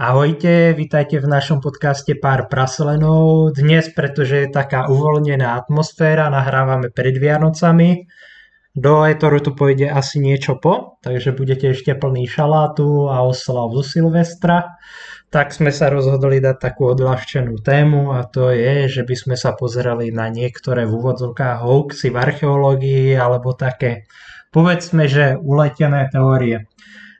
Ahojte, vítajte v našom podcaste Pár Praslenov. Dnes, pretože je taká uvoľnená atmosféra, nahrávame pred Vianocami. Do etoru tu pôjde asi niečo po, takže budete ešte plný šalátu a oslav zo Silvestra. Tak sme sa rozhodli dať takú odľahčenú tému a to je, že by sme sa pozerali na niektoré v úvodzovkách hoaxy v archeológii alebo také, povedzme, že uletené teórie.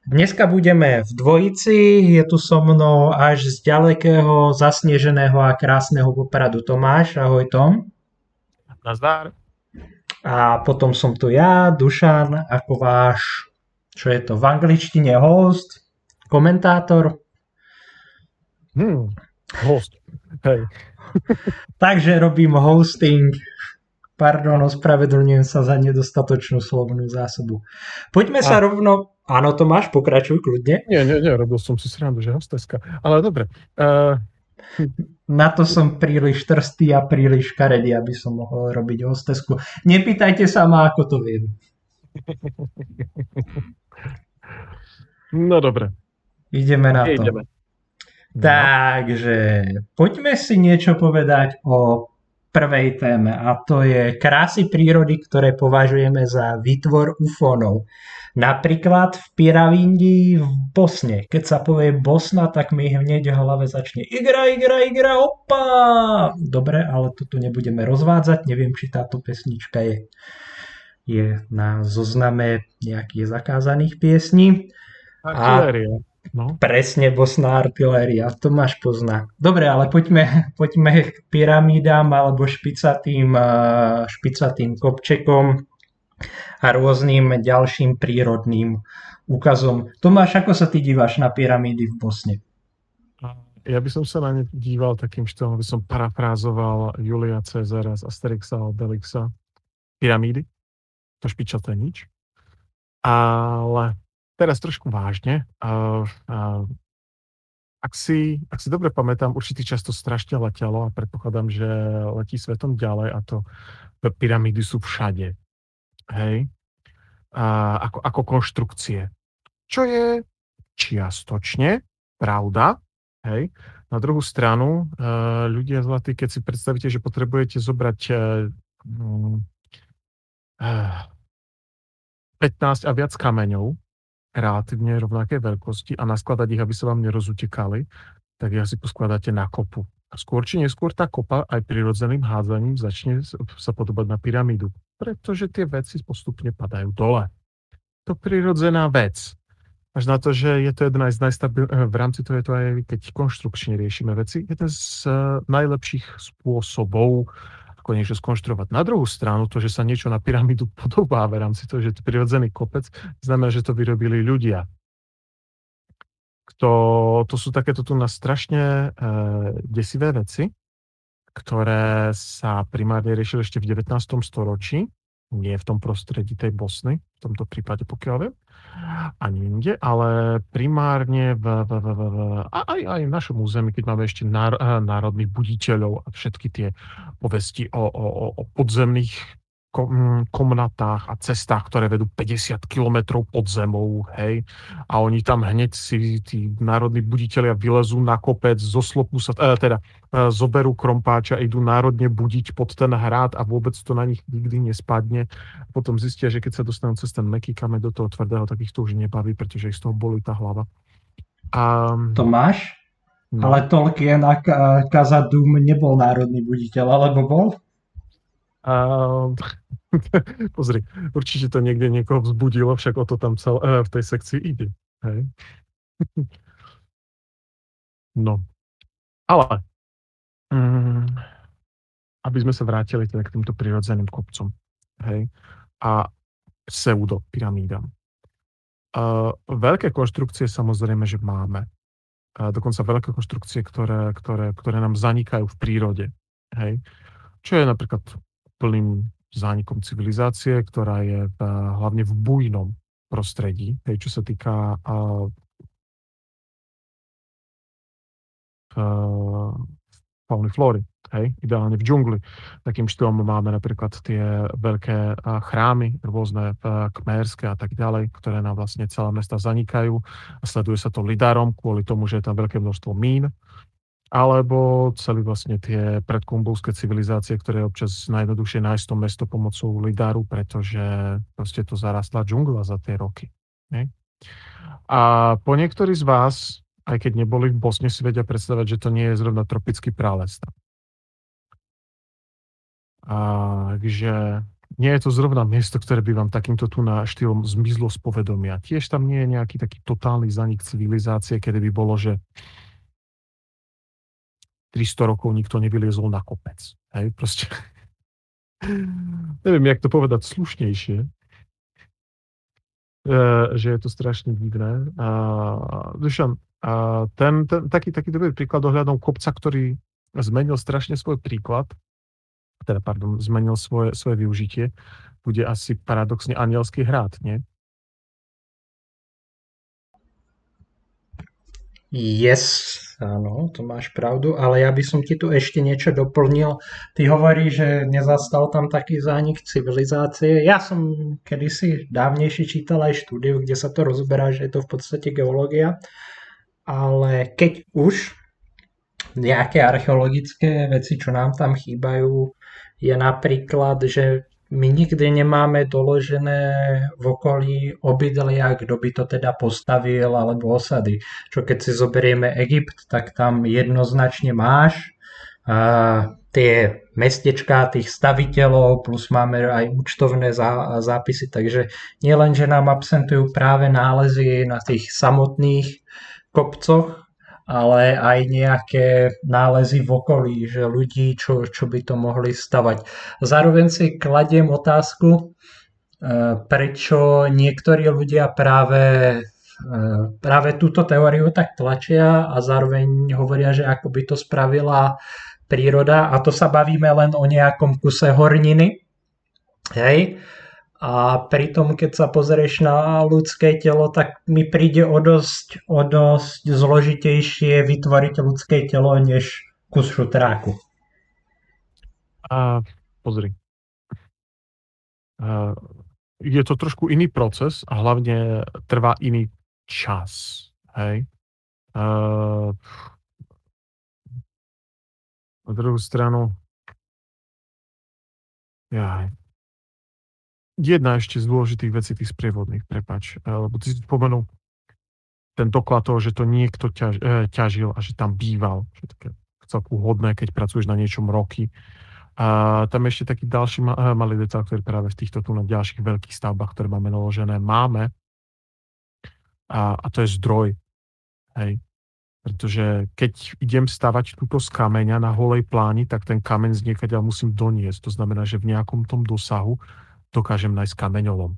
Dneska budeme v dvojici, je tu so mnou až z ďalekého, zasneženého a krásneho Popradu Tomáš. Ahoj Tom. Nazdar. A potom som tu ja, Dušan, ako váš, čo je to v angličtine, host, komentátor. Host, hej. Takže robím hosting. Pardon, ospravedlňujem sa za nedostatočnú slovnú zásobu. Poďme sa rovno... Áno, Tomáš, pokračuj kľudne. Nie, robil som si srandu, že hosteska. Ale dobre. Na to som príliš trstý a príliš škaredý, aby som mohol robiť hostesku. Nepýtajte sa ma, ako to viem. No dobre. Ideme na to. Ideme. Takže, poďme si niečo povedať o prvej téme a to je krásy prírody, ktoré považujeme za výtvor ufonov. Napríklad v Piravindi v Bosne. Keď sa povie Bosna, tak mi hneď v hlave začne igra, opa! Dobre, ale to tu nebudeme rozvádzať. Neviem, či táto pesnička je na zozname nejakých zakázaných piesní. Artiléria. No. Presne, Bosna artiléria. To máš pozná. Dobre, ale poďme k pyramídám alebo špicatým kopčekom a rôznym ďalším prírodným úkazom. Tomáš, ako sa ty díváš na pyramídy v Bosne? Ja by som sa na ne díval takým štýlom, aby som parafrázoval Julia Cézara z Asterixa a Obelixa. Pyramídy, to špičaté nič. Ale teraz trošku vážne. Ak si dobre pamätám, určitý čas to strašne letelo a predpokladám, že letí svetom ďalej a to pyramídy sú všade. Hej, ako konštrukcie. Čo je čiastočne pravda. Hej. Na druhú stranu, ľudia zlatí, keď si predstavíte, že potrebujete zobrať 15 a viac kameňov relatívne rovnakej veľkosti a naskladať ich, aby sa vám nerozutekali, tak ich asi poskladáte na kopu. A skôr či neskôr tá kopa aj prirodzeným hádzaním začne sa podobať na pyramídu, pretože tie veci postupne padajú dole. To prirodzená vec. Až na to, že je to jedna z v rámci toho je to aj, keď konštrukčne riešime veci, jeden z najlepších spôsobov, ako niečo skonštruovať. Na druhú stranu, to, že sa niečo na pyramídu podobá v rámci toho, že to prirodzený kopec, znamená, že to vyrobili ľudia. To sú takéto tu na strašne desivé veci, ktoré sa primárne riešili ešte v 19. storočí, nie v tom prostredí tej Bosny, v tomto prípade pokiaľ viem, ani inde, ale primárne aj v našom území, keď máme ešte národných buditeľov a všetky tie povesti o podzemných komnatách a cestách, ktoré vedú 50 kilometrov pod zemou, hej, a oni tam hneď si tí národní buditelia vylezú na kopec, zoslopú sa, zoberú krompáča, idú národne budiť pod ten hrad a vôbec to na nich nikdy nespadne. Potom zistia, že keď sa dostanú cez ten mäkký kameň do toho tvrdého, tak ich to už nebaví, pretože ich z toho bolí tá hlava. Tomáš? No. Ale Tolkien a Kazadúm nebol národný buditeľ, alebo bol? Pozri, určite to niekde niekoho vzbudilo, však o to tam v tej sekcii ide. Hej. No, ale aby sme sa vrátili teda k týmto prirodzeným kopcom, hej, a pseudopyramídam. Veľké konštrukcie samozrejme, že máme. Dokonca veľké konštrukcie, ktoré nám zanikajú v prírode. Hej. Čo je napríklad plným zánikom civilizácie, ktorá je hlavne v bujnom prostredí, čo sa týka fauny flóry, ideálne v džungli. Takým štýlom máme napríklad tie veľké chrámy, rôzne kmerské a tak ďalej, ktoré nám vlastne celé mesta zanikajú. Sleduje sa to lidarom kvôli tomu, že je tam veľké množstvo mín. Alebo celé vlastne tie predkumbulské civilizácie, ktoré je občas najjednoduchšie nájsť to mesto pomocou lidaru, pretože proste to zarastla džungla za tie roky. Ne? A po niektorí z vás, aj keď neboli v Bosne, si vedia predstavať, že to nie je zrovna tropický prales. Takže nie je to zrovna miesto, ktoré by vám takýmto tu na štýlom zmizlo z povedomia. Tiež tam nie je nejaký taký totálny zanik civilizácie, kedy by bolo, že 300 rokov nikto nevyliezol na kopec. Hej, proste. Neviem, jak to povedať slušnejšie. Že je to strašne divné. Dušan, taký dobrý príklad ohľadom kopca, ktorý zmenil strašne svoj príklad, teda, pardon, zmenil svoje využitie, bude asi paradoxne Anielský hrad, nie? Yes, áno, to máš pravdu, ale ja by som ti tu ešte niečo doplnil. Ty hovoríš, že nezastal tam taký zánik civilizácie. Ja som kedysi dávnejšie čítal aj štúdiu, kde sa to rozberá, že je to v podstate geológia. Ale keď už nejaké archeologické veci, čo nám tam chýbajú, je napríklad, že my nikdy nemáme doložené v okolí obydlia, kto by to teda postavil, alebo osady. Čo keď si zoberieme Egypt, tak tam jednoznačne máš tie mestečká tých staviteľov, plus máme aj účtovné zápisy. Takže nielen, že nám absentujú práve nálezy na tých samotných kopcoch, ale aj nejaké nálezy v okolí, že ľudí, čo by to mohli stavať. Zároveň si kladiem otázku, prečo niektorí ľudia práve túto teóriu tak tlačia a zároveň hovoria, že ako by to spravila príroda, a to sa bavíme len o nejakom kuse horniny. Hej. A pritom, keď sa pozrieš na ľudské telo, tak mi príde o dosť zložitejšie vytvoriť ľudské telo, než kus šutráku. Pozri. Je to trošku iný proces a hlavne trvá iný čas. Hej? Na druhú stranu... Jedna ešte z dôležitých vecí, tých sprievodných, prepáč, lebo ty si spomenul ten doklad toho, že to niekto ťažil a že tam býval, čo je také celku hodné, keď pracuješ na niečom roky. A tam ešte taký ďalší malý detail, ktorý práve v týchto tu na ďalších veľkých stavbách, ktoré máme naložené, a to je zdroj. Hej. Pretože keď idem stavať túto z kameňa na holej pláni, tak ten kameň z niekaď musím doniesť. To znamená, že v nejakom tom dosahu dokážem nájsť kameňolom.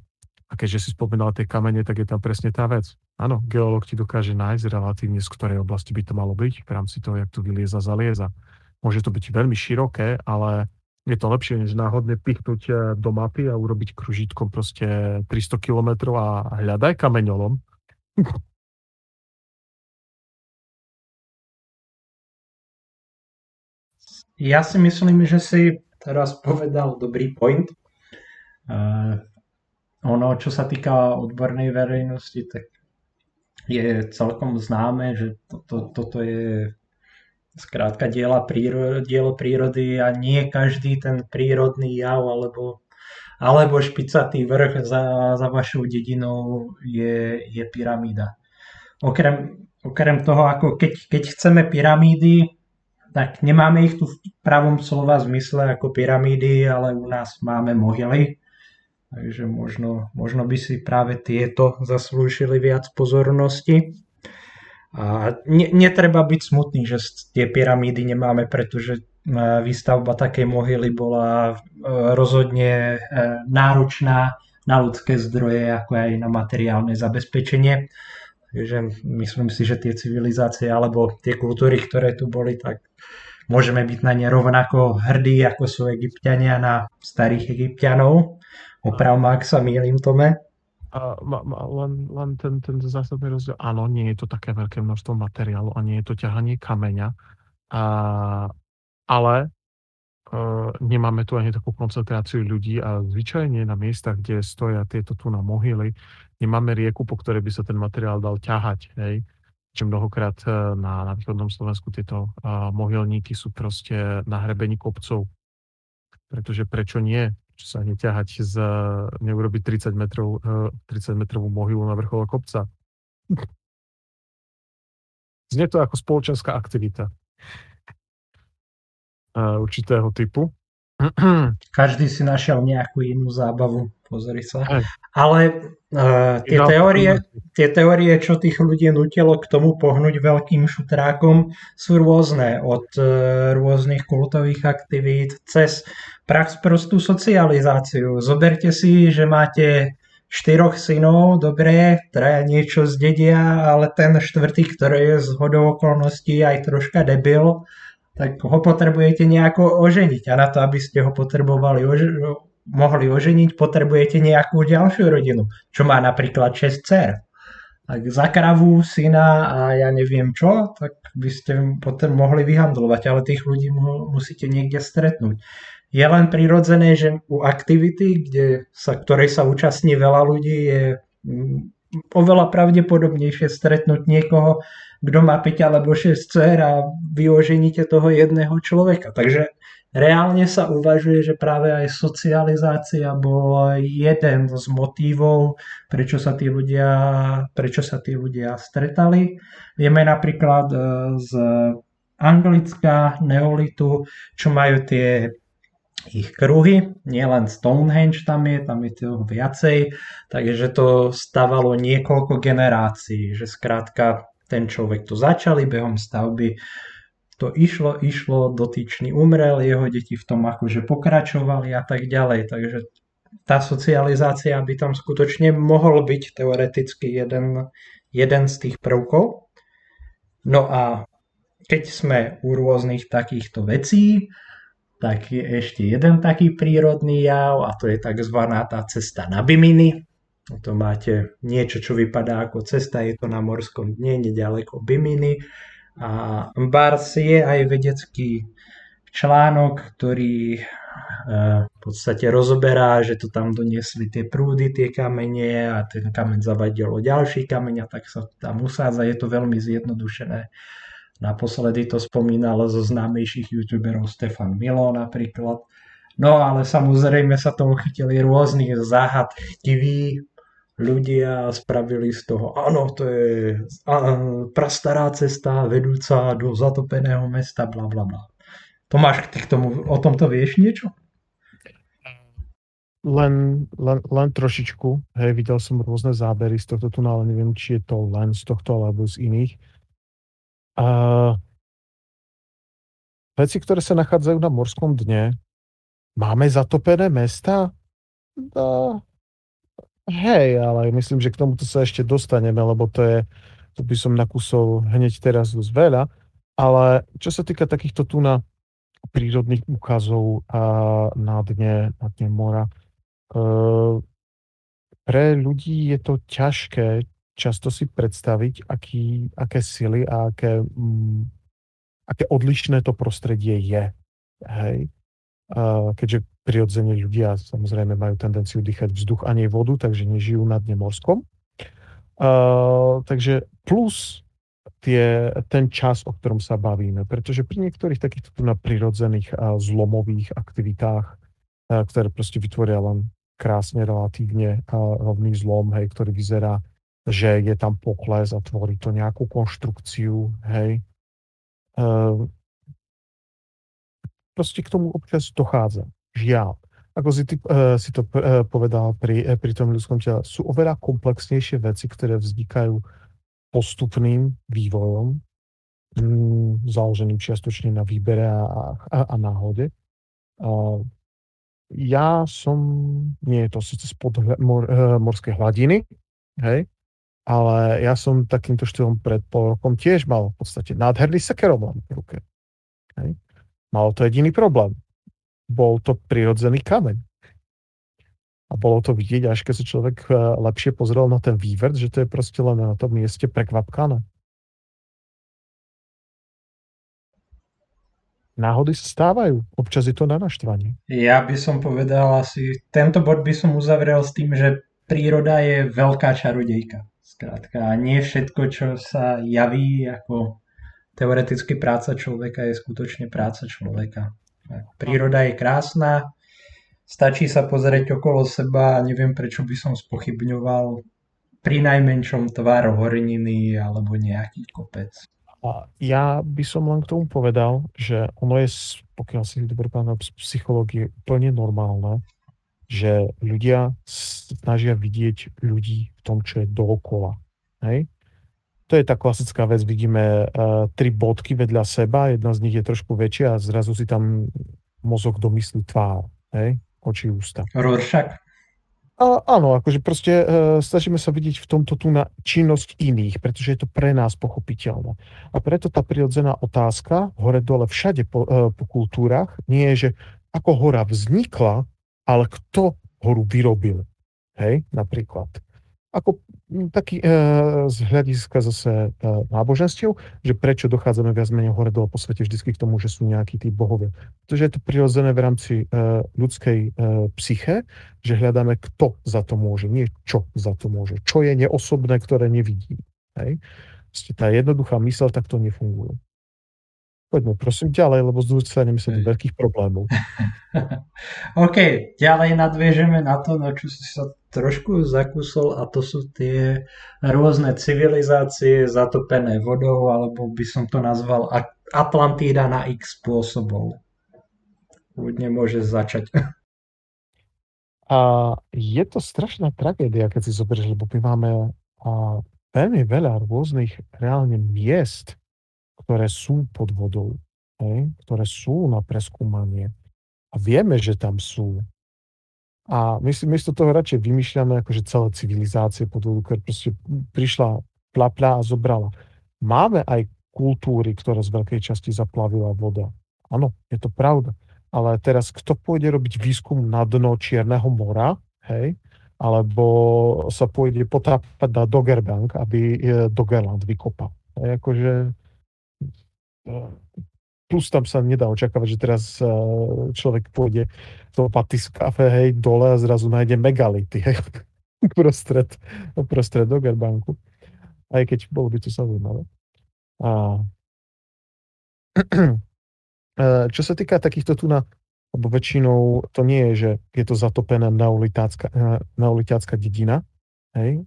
A keďže si spomínal tie kamene, tak je tam presne tá vec. Áno, geológ ti dokáže nájsť relatívne, z ktorej oblasti by to malo byť, v rámci toho, jak to vylieza, zalieza. Môže to byť veľmi široké, ale je to lepšie, než náhodne pichnúť do mapy a urobiť kružítkom proste 300 km a hľadaj kameňolom. Ja si myslím, že si teraz povedal dobrý point. Ono, čo sa týka odbornej verejnosti, tak je celkom známe, že toto je skrátka dielo prírody a nie každý ten prírodný jav alebo špicatý vrch za vašou dedinou je pyramída. Okrem toho, ako keď chceme pyramídy, tak nemáme ich tu v pravom slova zmysle ako pyramídy, ale u nás máme mohyly. Takže možno by si práve tieto zaslúžili viac pozornosti. A netreba byť smutný, že tie pyramídy nemáme, pretože výstavba takej mohyly bola rozhodne náročná na ľudské zdroje, ako aj na materiálne zabezpečenie. Takže myslím si, že tie civilizácie alebo tie kultúry, ktoré tu boli, tak môžeme byť na ne rovnako hrdí, ako sú Egypťania na starých Egypťanov. Oprav ma, ak sa mýlim, Tome. Len ten zásadný rozdiel, áno, nie je to také veľké množstvo materiálu a nie je to ťahanie kameňa, ale nemáme tu ani takú koncentráciu ľudí a zvyčajne na miestach, kde stoja tieto tu na mohyly, nemáme rieku, po ktorej by sa ten materiál dal ťahať, hej. Čiže mnohokrát na východnom Slovensku tieto mohylníky sú proste na hrebení kopcov. Pretože prečo nie? Čo sa neťahať neurobiť 30-metrovú mohylu na vrchole kopca. Znie to ako spoločenská aktivita určitého typu. Každý si našiel nejakú inú zábavu, pozri sa. Ale tie teórie, čo tých ľudí nutilo k tomu pohnúť veľkým šutrákom, sú rôzne. Od rôznych kultových aktivít cez prostú socializáciu. Zoberte si, že máte 4 synov, dobre, traja niečo zdedia, ale ten 4., ktorý je zhodou okolností aj troška debil, tak ho potrebujete nejako oženiť. A na to, aby ste ho mohli oženiť, potrebujete nejakú ďalšiu rodinu, čo má napríklad 6 dcér. Tak za kravu, syna a ja neviem čo, tak by ste potom mohli vyhandlovať, ale tých ľudí musíte niekde stretnúť. Je len prirodzené, že u aktivity, ktorej sa účastní veľa ľudí, je oveľa pravdepodobnejšie stretnúť niekoho, kto má 5 alebo 6 dcer a vyoženíte toho jedného človeka. Takže reálne sa uvažuje, že práve aj socializácia bol jeden z motívov, prečo sa tí ľudia stretali. Vieme napríklad z Anglická, Neolitu, čo majú tie ich kruhy, nielen Stonehenge tam je toho viacej, takže to stávalo niekoľko generácií, že skrátka ten človek to začali behom stavby, to išlo, dotyčný umrel, jeho deti v tom akože pokračovali a tak ďalej. Takže tá socializácia by tam skutočne mohol byť teoreticky jeden z tých prvkov. No a keď sme u rôznych takýchto vecí, tak je ešte jeden taký prírodný jav a to je takzvaná tá cesta na Bimini. To máte niečo, čo vypadá ako cesta, je to na morskom dne, neďaleko Bimini. A bars je aj vedecký článok, ktorý v podstate rozoberá, že to tam doniesli tie prúdy, tie kamene a ten kameň zavadil o ďalší kameň a tak sa tam usádza. Je to veľmi zjednodušené. Naposledy to spomínal zo známejších youtuberov Stefan Milo napríklad. No ale samozrejme sa tomu chytili rôznych záhad chtiví ľudia, spravili z toho, áno, to je prastará cesta vedúca do zatopeného mesta, blablabla. Tomáš, ty o tomto vieš niečo? Len trošičku, hej, videl som rôzne zábery z tohto tunela, neviem, či je to len z tohto alebo z iných. Veci, ktoré sa nachádzajú na morskom dne, máme zatopené mesta? Hej, ale myslím, že k tomuto sa ešte dostaneme, lebo to by som nakúsol hneď teraz dosť veľa, ale čo sa týka takýchto tuna prírodných ukazov na dne mora, pre ľudí je to ťažké často si predstaviť, aké sily a aké odlišné to prostredie je. Hej. Keďže prirodzene ľudia samozrejme majú tendenciu dýchať vzduch a nie vodu, takže nežijú na dne morskom. Takže plus ten čas, o ktorom sa bavíme, pretože pri niektorých takýchto prirodzených zlomových aktivitách, ktoré proste vytvoria len krásne relatívne rovný zlom, hej, ktorý vyzerá, že je tam pokles a tvorí to nejakú konštrukciu, hej. Proste k tomu občas dochádza. Žiaľ. Ako si to povedal pri tom ľudskom tele, sú oveľa komplexnejšie veci, ktoré vznikajú postupným vývojom, založeným čiastočne na výbere a náhode. Nie je to síce spod morskej hladiny, hej, ale ja som takýmto štýlom pred pol rokom tiež mal v podstate nádherný sekeromlám v ruke. Hej. Malo to jediný problém. Bol to prirodzený kameň. A A bolo to vidieť, až keď sa človek lepšie pozrel na ten vývert, že to je proste len na tom mieste prekvapkané. Náhody sa stávajú, občas je to na naštvanie. Ja by som povedal asi, tento bod by som uzavrel s tým, že príroda je veľká čarodejka. Skrátka, nie všetko, čo sa javí ako teoreticky práca človeka, je skutočne práca človeka. Príroda je krásna, stačí sa pozrieť okolo seba, neviem prečo by som spochybňoval pri najmenšom tvar horniny alebo nejaký kopec. A ja by som len k tomu povedal, že ono je, pokiaľ si dobre pamätám, z psychológie úplne normálne, že ľudia snažia vidieť ľudí v tom, čo je dookola. Hej? To je tá klasická vec, vidíme tri bodky vedľa seba, jedna z nich je trošku väčšia a zrazu si tam mozog domyslí tvár, hej? Oči, ústa. Rorschach. A áno, akože proste snažíme sa vidieť v tomto tu na činnosť iných, pretože je to pre nás pochopiteľné. A preto tá prirodzená otázka, hore-dole všade po kultúrach, nie je, že ako hora vznikla, ale kto horu vyrobil. Hej, napríklad. Ako taký z hľadiska zase náboženstiev, že prečo dochádzame viac menej hore-dole po svete vždycky k tomu, že sú nejakí tí bohovia. Pretože je to prirodzené v rámci ľudskej psyche, že hľadáme, kto za to môže, nie čo za to môže. Čo je neosobné, ktoré nevidí. Hej? Tá jednoduchá myseľ takto nefunguje. Poďme prosím ďalej, lebo z sa nemyslím do veľkých problémov. OK, ďalej nadviežeme na to, na čo si sa trošku zakúsol, a to sú tie rôzne civilizácie zatopené vodou, alebo by som to nazval Atlantída na x spôsobov. Ľudne môže začať. A je to strašná tragédia, keď si zoberieš, lebo my máme veľmi veľa rôznych reálne miest, ktoré sú pod vodou, ktoré sú na preskúmanie. A vieme, že tam sú. A my si miesto toho radšej vymýšľame akože celé civilizácie pod vodu, ktoré proste prišla plapľa a zobrala. Máme aj kultúry, ktoré z veľkej časti zaplavila voda. Áno, je to pravda. Ale teraz, kto pôjde robiť výskum na dno Čierneho mora, hej, alebo sa pôjde potápať na Dogerbank, aby Dogerland vykopal. Hej, akože plus tam sa nedá očakávať, že teraz človek pôjde do Patiskáfe, hej, dole a zrazu nájde megality, hej, prostred Dogerbanku. Aj keď bolo by to zaujímavé. Čo sa týka takýchto tuna, lebo väčšinou to nie je, že je to zatopená neolitácka dedina, hej,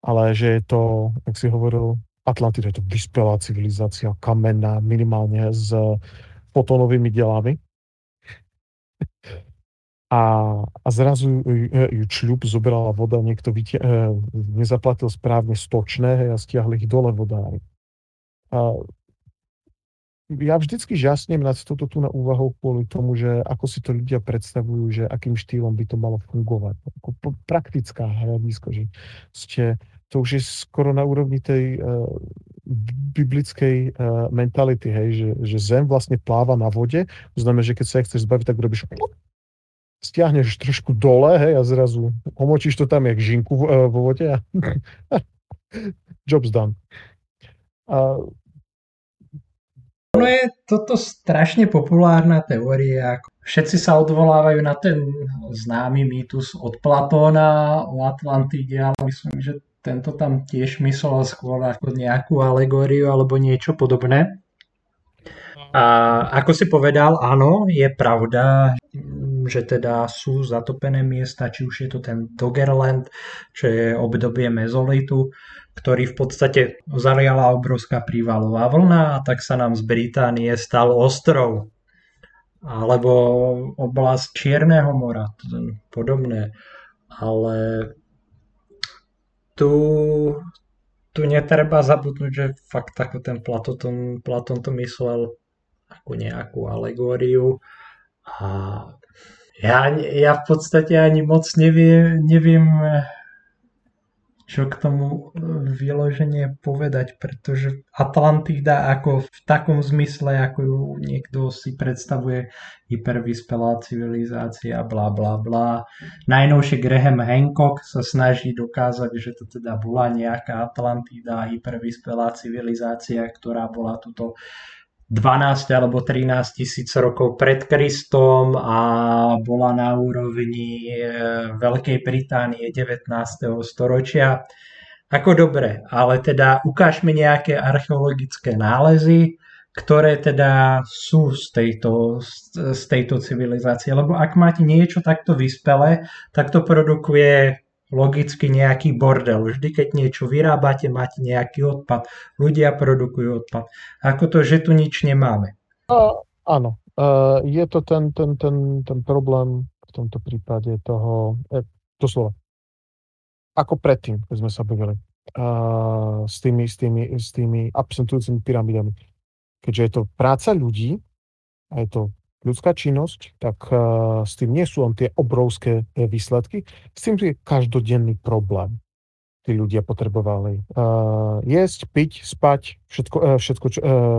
ale že je to, jak si hovoril, Atlantida je to vyspelá civilizácia, kamenná, minimálne s fotónovými delami. A zrazu ju čľub zobrala voda, niekto nezaplatil správne stočné a stiahli ich dole vodári. Ja vždycky žasnem nad toto tu na úvahou kvôli tomu, že ako si to ľudia predstavujú, že akým štýlom by to malo fungovať. Praktická hľadisko, že ste... To už je skoro na úrovni tej biblickej mentality, hej, že zem vlastne pláva na vode, to znamená, že keď sa chceš zbaviť, tak robíš stiahneš trošku dole, hej, a zrazu omočíš to tam jak žinku vo vode a job's done. Ono je toto strašne populárna teória. Všetci sa odvolávajú na ten známy mýtus od Platóna o Atlantíde, ale myslím, že tento tam tiež myslel skôr ako nejakú alegóriu alebo niečo podobné. A ako si povedal, áno, je pravda, že teda sú zatopené miesta, či už je to ten Dogerland, čo je obdobie mezolitu, ktorý v podstate zaliala obrovská prívalová vlna a tak sa nám z Británie stal ostrov. Alebo oblasť Čierneho mora, podobné. Ale tu netreba zabudnúť, že fakt ako ten Platón to myslel ako nejakú alegóriu. A ja v podstate ani moc neviem čo k tomu vyloženie povedať, pretože Atlantída ako v takom zmysle, ako ju niekto si predstavuje, hypervyspelá civilizácia, blá, blá, blá. Najnovšie Graham Hancock sa snaží dokázať, že to teda bola nejaká Atlantída, hypervyspelá civilizácia, ktorá bola tuto 12 alebo 13 000 rokov pred Kristom a bola na úrovni Veľkej Británie 19. storočia. Ako dobre, ale teda ukáž mi nejaké archeologické nálezy, ktoré teda sú z tejto civilizácie. Lebo ak máte niečo takto vyspelé, tak to produkuje logicky nejaký bordel. Vždy, keď niečo vyrábate, máte nejaký odpad. Ľudia produkujú odpad. Ako to, že tu nič nemáme? Áno. Je to ten problém v tomto prípade toho... To slovo. Ako predtým, keď sme sa bavili s tými absentujúcimi pyramidami. Keďže je to práca ľudí a je to ľudská činnosť, tak s tým nie sú len tie obrovské výsledky. S tým je každodenný problém. Tí ľudia potrebovali jesť, piť, spať, všetko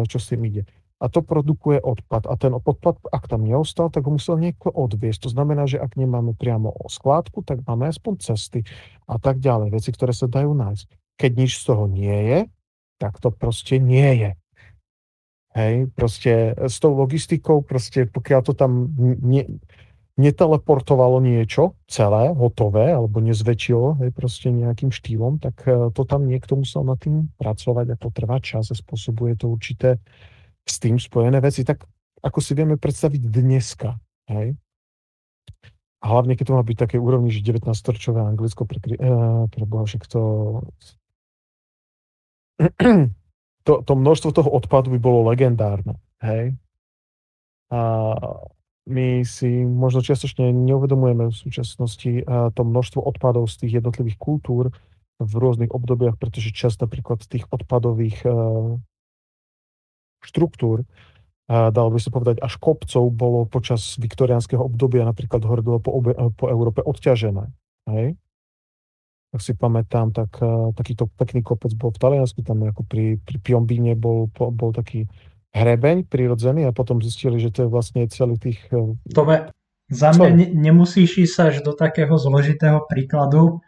čo s tým ide. A to produkuje odpad. A ten odpad, ak tam neostal, tak ho musel niekto odviesť. To znamená, že ak nemáme priamo skládku, tak máme aspoň cesty a tak ďalej. Veci, ktoré sa dajú nájsť. Keď nič z toho nie je, tak to proste nie je. Hej, proste s tou logistikou, proste pokiaľ to tam neteleportovalo niečo celé, hotové, alebo nezväčšilo, hej, proste nejakým štýlom, tak to tam niekto musel nad tým pracovať a to trvá čas a spôsobuje to určité s tým spojené veci, tak ako si vieme predstaviť dneska. Hej. A hlavne, keď to má byť také úrovni, že 19-storočové Anglicko pre Boha všetko... To množstvo toho odpadu by bolo legendárne, hej. A my si možno čiastočne neuvedomujeme v súčasnosti to množstvo odpadov z tých jednotlivých kultúr v rôznych obdobiach, pretože časť napríklad tých odpadových štruktúr, dalo by sa povedať, až kopcov bolo počas viktoriánskeho obdobia napríklad hore dole po Európe odťažené, hej. Ak si pamätám, tak takýto pekný kopec bol v Taliansku, tam ako pri Piombíne bol taký hrebeň prirodzený a potom zistili, že to je vlastne celý tých... Za mňa nemusíš ísť až do takého zložitého príkladu.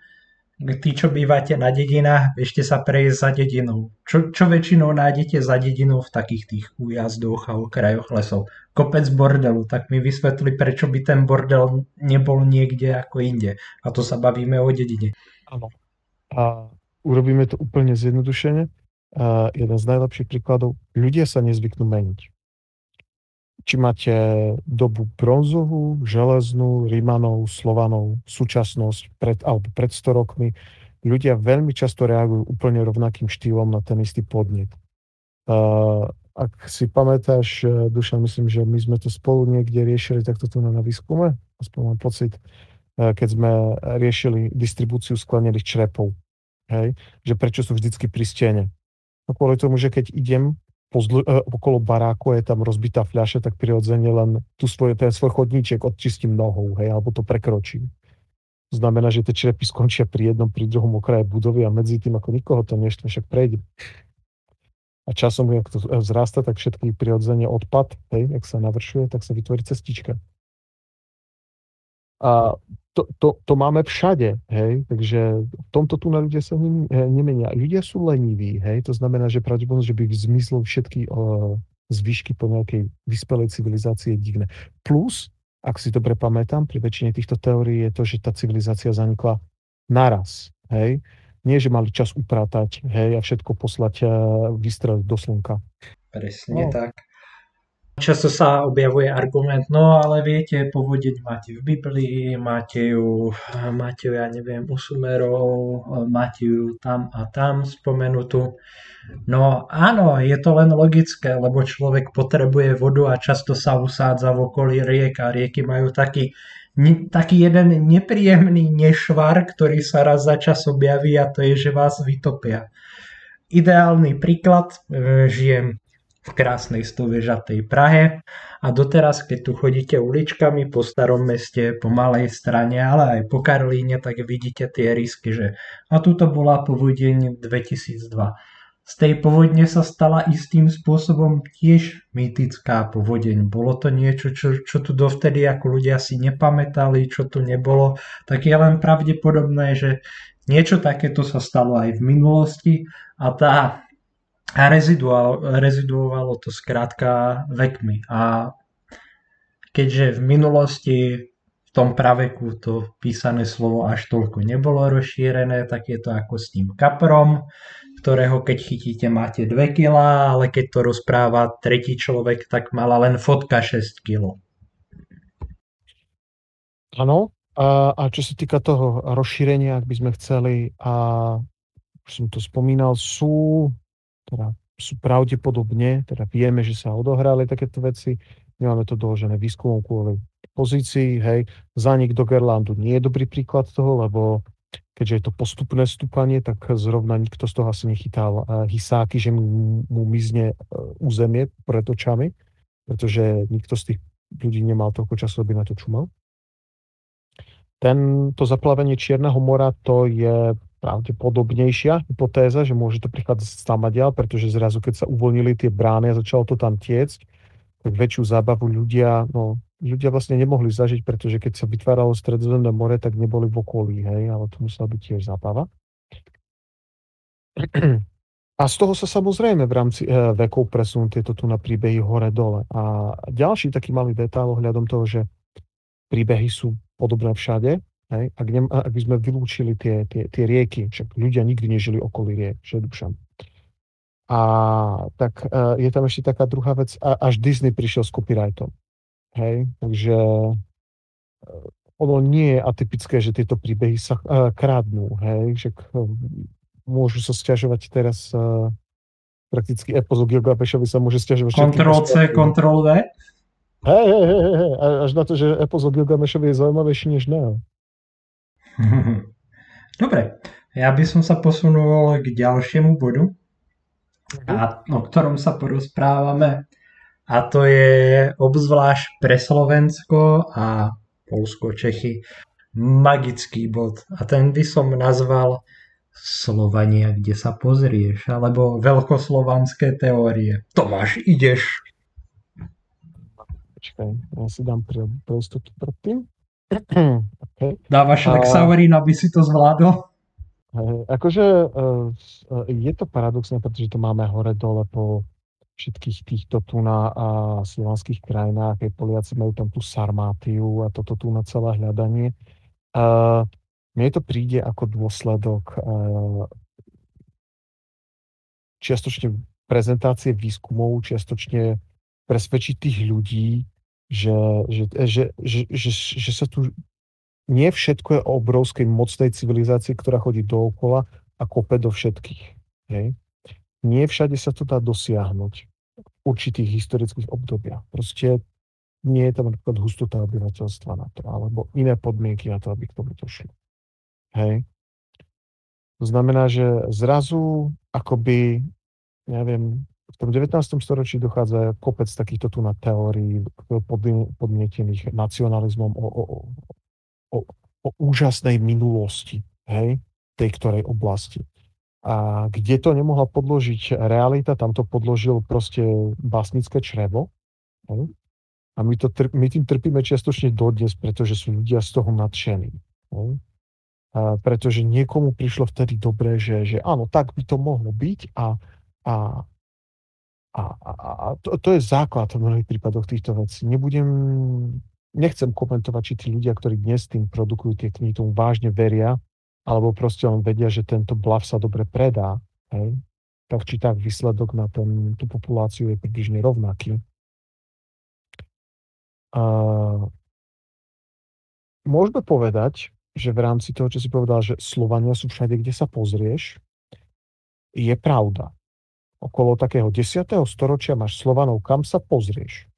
Tí, čo bývate na dedinách, ešte sa prejsť za dedinou. Čo väčšinou nájdete za dedinou v takých tých újazdoch a okrajoch lesov? Kopec bordelu, tak mi vysvetli, prečo by ten bordel nebol niekde ako inde. A to sa bavíme o dedine. Áno. A urobíme to úplne zjednodušene. A jeden z najlepších príkladov, ľudia sa nezvyknú meniť. Či máte dobu bronzovú, železnú, Rímanov, Slovanov, súčasnosť pred 100 rokmi, ľudia veľmi často reagujú úplne rovnakým štýlom na ten istý podnet. Ak si pamätáš, Dušan, myslím, že my sme to spolu niekde riešili takto tu na výskume, aspoň mám pocit, keď sme riešili distribúciu sklenených črepov. Hej? Že prečo sú vždycky pri stene. No kvôli tomu, že keď idem okolo baráku, je tam rozbitá fľaša, tak prirodzene len ten svoj chodníček odčistím nohou, hej, alebo to prekročím. To znamená, že tie črepy skončia pri jednom, pri druhom okraji budovy a medzi tým ako nikoho to neštve, však prejde. A časom, jak to vzrasta, tak všetký prirodzene odpad, hej, ak sa navršuje, tak sa vytvorí cestička. A to máme všade, hej, takže v tomto tu na ľudia sa nemenia. Ľudia sú leniví, hej, to znamená, že pravdepodobnosť, že by zmizlo všetky zvyšky po nejakej vyspelej civilizácii je divné. Plus, ak si dobre pamätám, pri väčšine týchto teórií je to, že tá civilizácia zanikla naraz, hej. Nie, že mali čas upratať, hej, a všetko poslať, vystreliť do slnka. Presne tak. Často sa objavuje argument, no ale viete, povodeň máte v Biblii, máte ju, ja neviem, u Sumerov, máte ju tam a tam spomenutú. No áno, je to len logické, lebo človek potrebuje vodu a často sa usádza v okolí riek a rieky majú taký jeden nepríjemný nešvar, ktorý sa raz za čas objaví a to je, že vás vytopia. Ideálny príklad, žijem v krásnej stovežatej Prahe a doteraz, keď tu chodíte uličkami po starom meste, po Malej strane, ale aj po Karlíne, tak vidíte tie rysky, že a tuto bola povodeň 2002. Z tej povodne sa stala istým spôsobom tiež mýtická povodeň. Bolo to niečo, čo tu dovtedy ako ľudia si nepamätali, čo tu nebolo. Tak je len pravdepodobné, že niečo takéto sa stalo aj v minulosti a tá reziduovalo to skrátka vekmi. A keďže v minulosti v tom praveku to písané slovo až toľko nebolo rozšírené, tak je to ako s tým kaprom, ktorého keď chytíte máte 2 kg, ale keď to rozpráva tretí človek, tak mala len fotka 6 kg. Áno, a čo sa týka toho rozšírenia, ak by sme chceli, a už som to spomínal, sú pravdepodobne, vieme, že sa odohrali takéto veci, nemáme to doložené výskumom kvôli pozícii, hej, zánik Dogerlandu nie je dobrý príklad toho, lebo keďže je to postupné vstúpanie, tak zrovna nikto z toho asi nechytal hysáky, že mu mizne územie pred očami, pretože nikto z tých ľudí nemal toľko času, aby na to čumal. To zaplavenie Čierneho mora, to je pravdepodobnejšia hypotéza, že môže to prichádzať stamaďal, pretože zrazu, keď sa uvoľnili tie brány a začalo to tam tiecť, tak väčšiu zábavu ľudia vlastne nemohli zažiť, pretože keď sa vytváralo Stredozemné more, tak neboli v okolí, hej, ale to musela byť tiež zábava. A z toho sa samozrejme v rámci vekov presunú tieto tu na príbehy hore-dole. A ďalší taký malý detail ohľadom toho, že príbehy sú podobné všade, hej, ak by sme vylúčili tie rieky, však ľudia nikdy nežili okolí riek, že Dušan. A tak je tam ešte taká druhá vec, až Disney prišiel s copyrightom. Hej, takže ono nie je atypické, že tieto príbehy sa krádnú, hej, že môžu sa sťažovať teraz prakticky Epos Gilgámešovi sa môže sťažovať. Ctrl-C, Ctrl-V? Hej, až na to, že Epos Gilgámešovi je zaujímavejší než ne. Dobre, ja by som sa posunul k ďalšiemu bodu, o ktorom sa porozprávame. A to je obzvlášť pre Slovensko a Poľsko, Čechy magický bod. A ten by som nazval Slovania, kde sa pozrieš, alebo veľkoslovanské teórie. Tomáš, ideš. Počkaj, ja si dám priestup predtým. Okay. Dávaš Lexaurín, aby si to zvládol? Akože je to paradoxné, pretože to máme hore-dole po všetkých týchto tu na slovanských krajinách, aj Poliaci majú tam tú Sarmátiu a toto tu na celé hľadanie. Mne to príde ako dôsledok čiastočne prezentácie výskumov, čiastočne presvedčitých ľudí, že sa tu nie všetko je o obrovskej mocnej civilizácii, ktorá chodí dookola a kope do všetkých. Hej? Nie všade sa to dá dosiahnuť v určitých historických obdobiach. Proste nie je tam napríklad hustota obyvateľstva na to, alebo iné podmienky na to, aby k tomu to šlo. Hej. To znamená, že zrazu akoby, neviem, v tom 19. storočí dochádza kopec takýchto tu na teórií podmietených nacionalizmom o úžasnej minulosti, hej, tej ktorej oblasti. A kde to nemohla podložiť realita, tam to podložil proste básnické črevo. A my tým trpíme čiastočne dodnes, pretože sú ľudia z toho nadšení. A pretože niekomu prišlo vtedy dobre, že áno, tak by to mohlo byť a to je základ v mnohých prípadoch týchto vecí. Nechcem komentovať, či tí ľudia, ktorí dnes tým produkujú tie knihy, tomu vážne veria, alebo proste len vedia, že tento blav sa dobre predá, hej, tak či tak výsledok na tú populáciu je približne rovnaký. Môžeme povedať, že v rámci toho, čo si povedal, že Slovania sú všade, kde sa pozrieš, je pravda. Okolo takého 10. storočia máš Slovanov, kam sa pozrieš.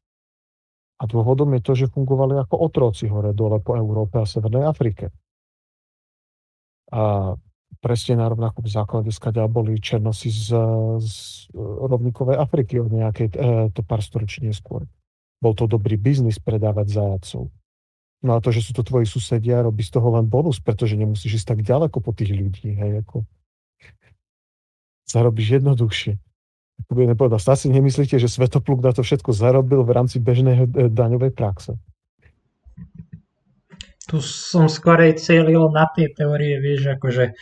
A dôvodom je to, že fungovali ako otroci hore dole po Európe a Severnej Afrike. A presne na rovnakom základe, skáďa boli Černosi z rovníkovej Afriky od nejakej to pár storočí neskôr. Bol to dobrý biznis predávať zajacov. No a to, že sú to tvoji susedia, robí z toho len bonus, pretože nemusíš ísť tak ďaleko po tých ľudí. Hej, ako zarobíš jednoduchšie. Ako by nepovedal, stále si nemyslíte, že Svetopluk na to všetko zarobil v rámci bežnej daňovej praxe? Tu som skorej cielil na tie teórie, vieš, akože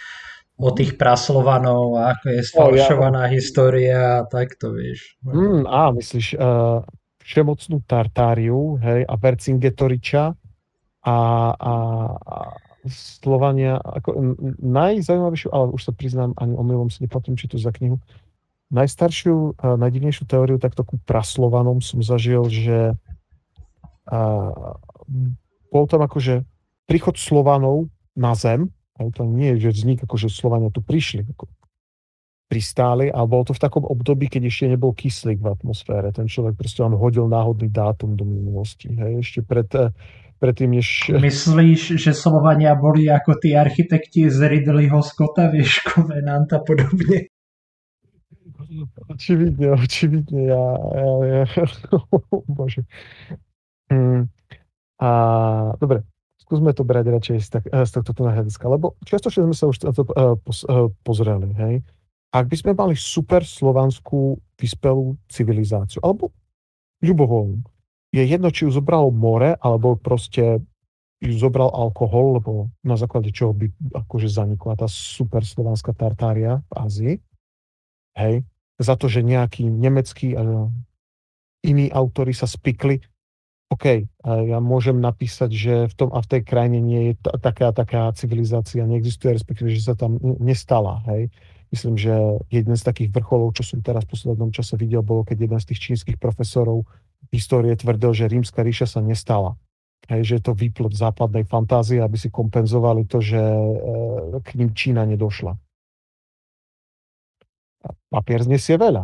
o tých Praslovanov a ako je sfalšovaná história a takto, vieš. Myslíš všemocnú Tartáriu, hej, a Vercingetoriča a Slovania, ako najzaujímavejšiu, ale už sa priznám, ani omylom si neplatím, či to za knihu, najstaršiu, najdivnejšiu teóriu takto ku Praslovanom som zažil, že bol tam akože príchod Slovanov na zem, ale to nie je, že vznik, akože Slovania tu prišli, ako pristáli, ale bolo to v takom období, keď ešte nebol kyslík v atmosfére. Ten človek proste vám hodil náhodný dátum do minulosti. Hej? Ešte predtým, než... Myslíš, že Slovania boli ako tí architekti z Ridleyho Scotta, vieš, Covenanta podobne? Očividne. Ja... Bože. A dobre, skúsme to brať radšej z tohto hľadiska, lebo čiastočne sme sa už na to pozreli. Hej? Ak by sme mali super slovanskú vyspelú civilizáciu, alebo ľubovoľnú, je jedno, či ju zobralo more, alebo proste ju zobral alkohol, lebo na základe čoho by akože zanikla tá super slovanská Tartária v Ázii, hej, za to, že nejaký nemecký a iní autori sa spikli, OK, ja môžem napísať, že v tom a v tej krajine nie je taká civilizácia, neexistuje, respektíve, že sa tam nestala, hej. Myslím, že jeden z takých vrcholov, čo som teraz v poslednom čase videl, bolo, keď jeden z tých čínskych profesorov histórie tvrdil, že Rímska ríša sa nestala. Hej, že je to výplod západnej fantázie, aby si kompenzovali to, že k ním Čína nedošla. Papier znesie veľa,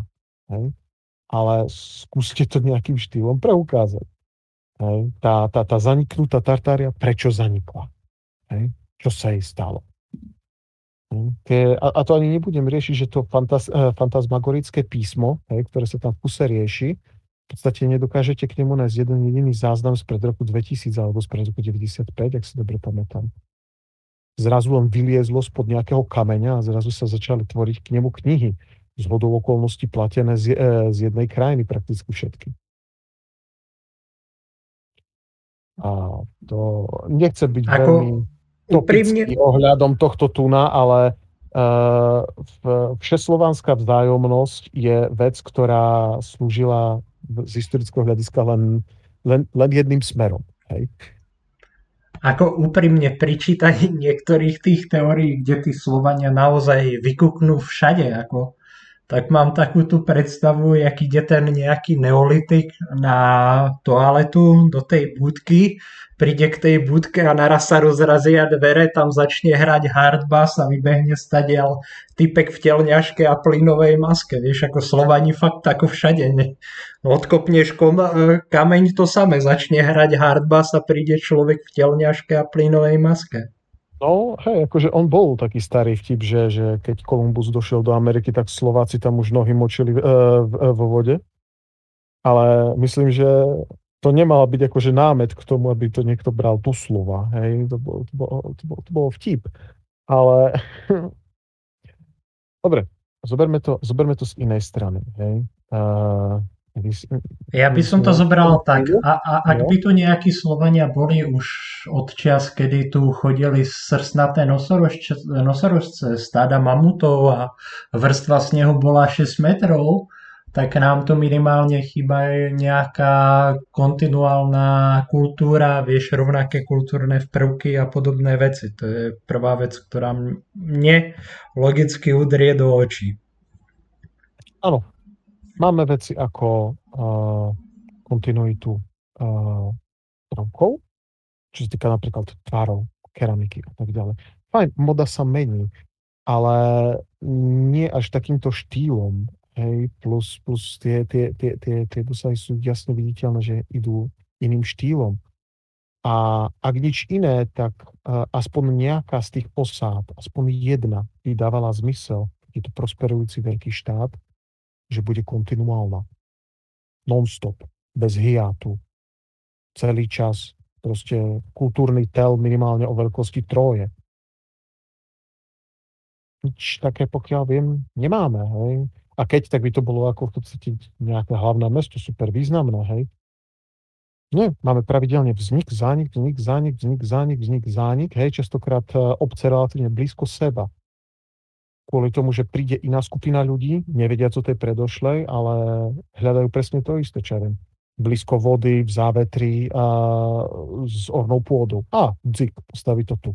hej. Ale skúste to nejakým štýlom preukázať. Hej. Tá zaniknutá Tartária, prečo zanikla? Hej. Čo sa jej stalo? Hej. A to ani nebudem riešiť, že to fantasmagorické písmo, hej, ktoré sa tam v kuse rieši, v podstate nedokážete k nemu nájsť jeden jediný záznam spred roku 2000 alebo spred roku 95, ak si dobre pamätám. Zrazu len vyliezlo spod nejakého kameňa a zrazu sa začali tvoriť k nemu knihy z hodou okolností platené z jednej krajiny prakticky všetky. A to nechce byť ako veľmi topický ohľadom tohto tuna, ale všeslovanská vzájomnosť je vec, ktorá slúžila z historického hľadiska len jedným smerom. Hej. Ako úprimne pri čítaní niektorých tých teórií, kde tí Slovania naozaj vykuknú všade, ako, tak mám takú tú predstavu, jak ide ten nejaký neolitik na toaletu do tej budky, príde k tej budke a naraz sa rozrazia dvere, tam začne hrať hardbass a vybehne stadiaľ typek v telňaške a plynovej maske. Vieš, ako Slovani fakt ako všade. Ne? Odkopneš kameň, to samé, začne hrať hardbass a príde človek v telňaške a plynovej maske. No, hej, akože on bol taký starý vtip, že keď Kolumbus došiel do Ameriky, tak Slováci tam už nohy močili vo vode. Ale myslím, že to nemala byť akože námet k tomu, aby to niekto bral doslova. Hej, to bol vtip. Ale dobre, zoberme to z inej strany. Hej. Ja by som to zobral tak, a ak by tu nejakí Slovania boli už od čas, kedy tu chodili srsnaté nosorožce, stáda mamutov a vrstva snehu bola 6 metrov, tak nám tu minimálne chýba nejaká kontinuálna kultúra, vieš, rovnaké kultúrne vprvky a podobné veci. To je prvá vec, ktorá mne logicky udrie do očí. Áno. Máme veci ako kontinuitu prvkov, čo sa týka napríklad tvárov, keramiky a tak ďalej. Fajn, moda sa mení, ale nie až takýmto štýlom. Hej, plus tie dosahy sú jasne viditeľné, že idú iným štýlom. A ak nič iné, tak aspoň nejaká z tých osád, aspoň jedna, by dávala zmysel, je to prosperujúci veľký štát, že bude kontinuálna. Non-stop, bez hiátu. Celý čas, proste kultúrny tel minimálne o veľkosti Tróje. Nič také, pokiaľ viem, nemáme, hej. A keď, tak by to bolo ako v podstate nejaké hlavné mesto, super významné, hej. Nie, máme pravidelne vznik, zánik, vznik, zánik, vznik, zánik, vznik, zánik, hej, častokrát obce relatívne blízko seba. Kvôli tomu, že príde iná skupina ľudí, nevedia, co tej predošlej, ale hľadajú presne to isté, čerem. Blízko vody, v závetri, s ornou pôdou. A, dzik, postaví to tu.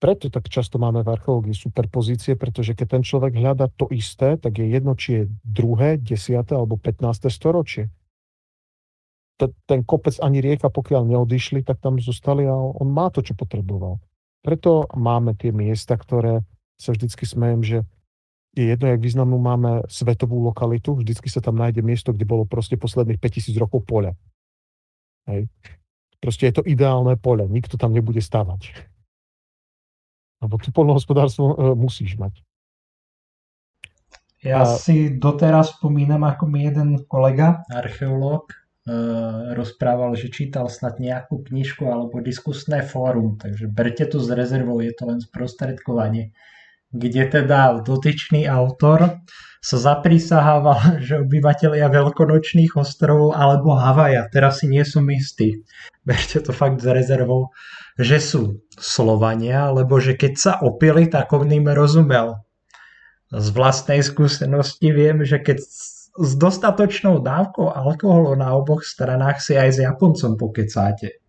Preto tak často máme v archeológii superpozície, pretože keď ten človek hľadá to isté, tak je jedno, či je 2., 10. alebo 15. storočie. Ten kopec ani rieka, pokiaľ neodišli, tak tam zostali a on má to, čo potreboval. Preto máme tie miesta, ktoré sa vždycky smejem, že je jedno, jak významnú máme svetovú lokalitu, vždycky sa tam nájde miesto, kde bolo proste posledných 5000 rokov pole. Hej. Proste je to ideálne pole, nikto tam nebude stavať. Lebo tu poľnohospodárstvo musíš mať. Ja si doteraz spomínam, ako mi jeden kolega, archeológ, rozprával, že čítal snad nejakú knižku alebo diskusné fórum, takže berte to s rezervou, je to len sprostredkovanie, kde teda dotyčný autor sa zaprisahával, že obyvatelia Veľkonočných ostrovov alebo Havaja, teraz si nie som istý, berte to fakt s rezervou, že sú Slovania, lebo že keď sa opili, tak on im rozumel. Z vlastnej skúsenosti viem, že keď s dostatočnou dávkou alkoholu na oboch stranách si aj s Japoncom pokecáte.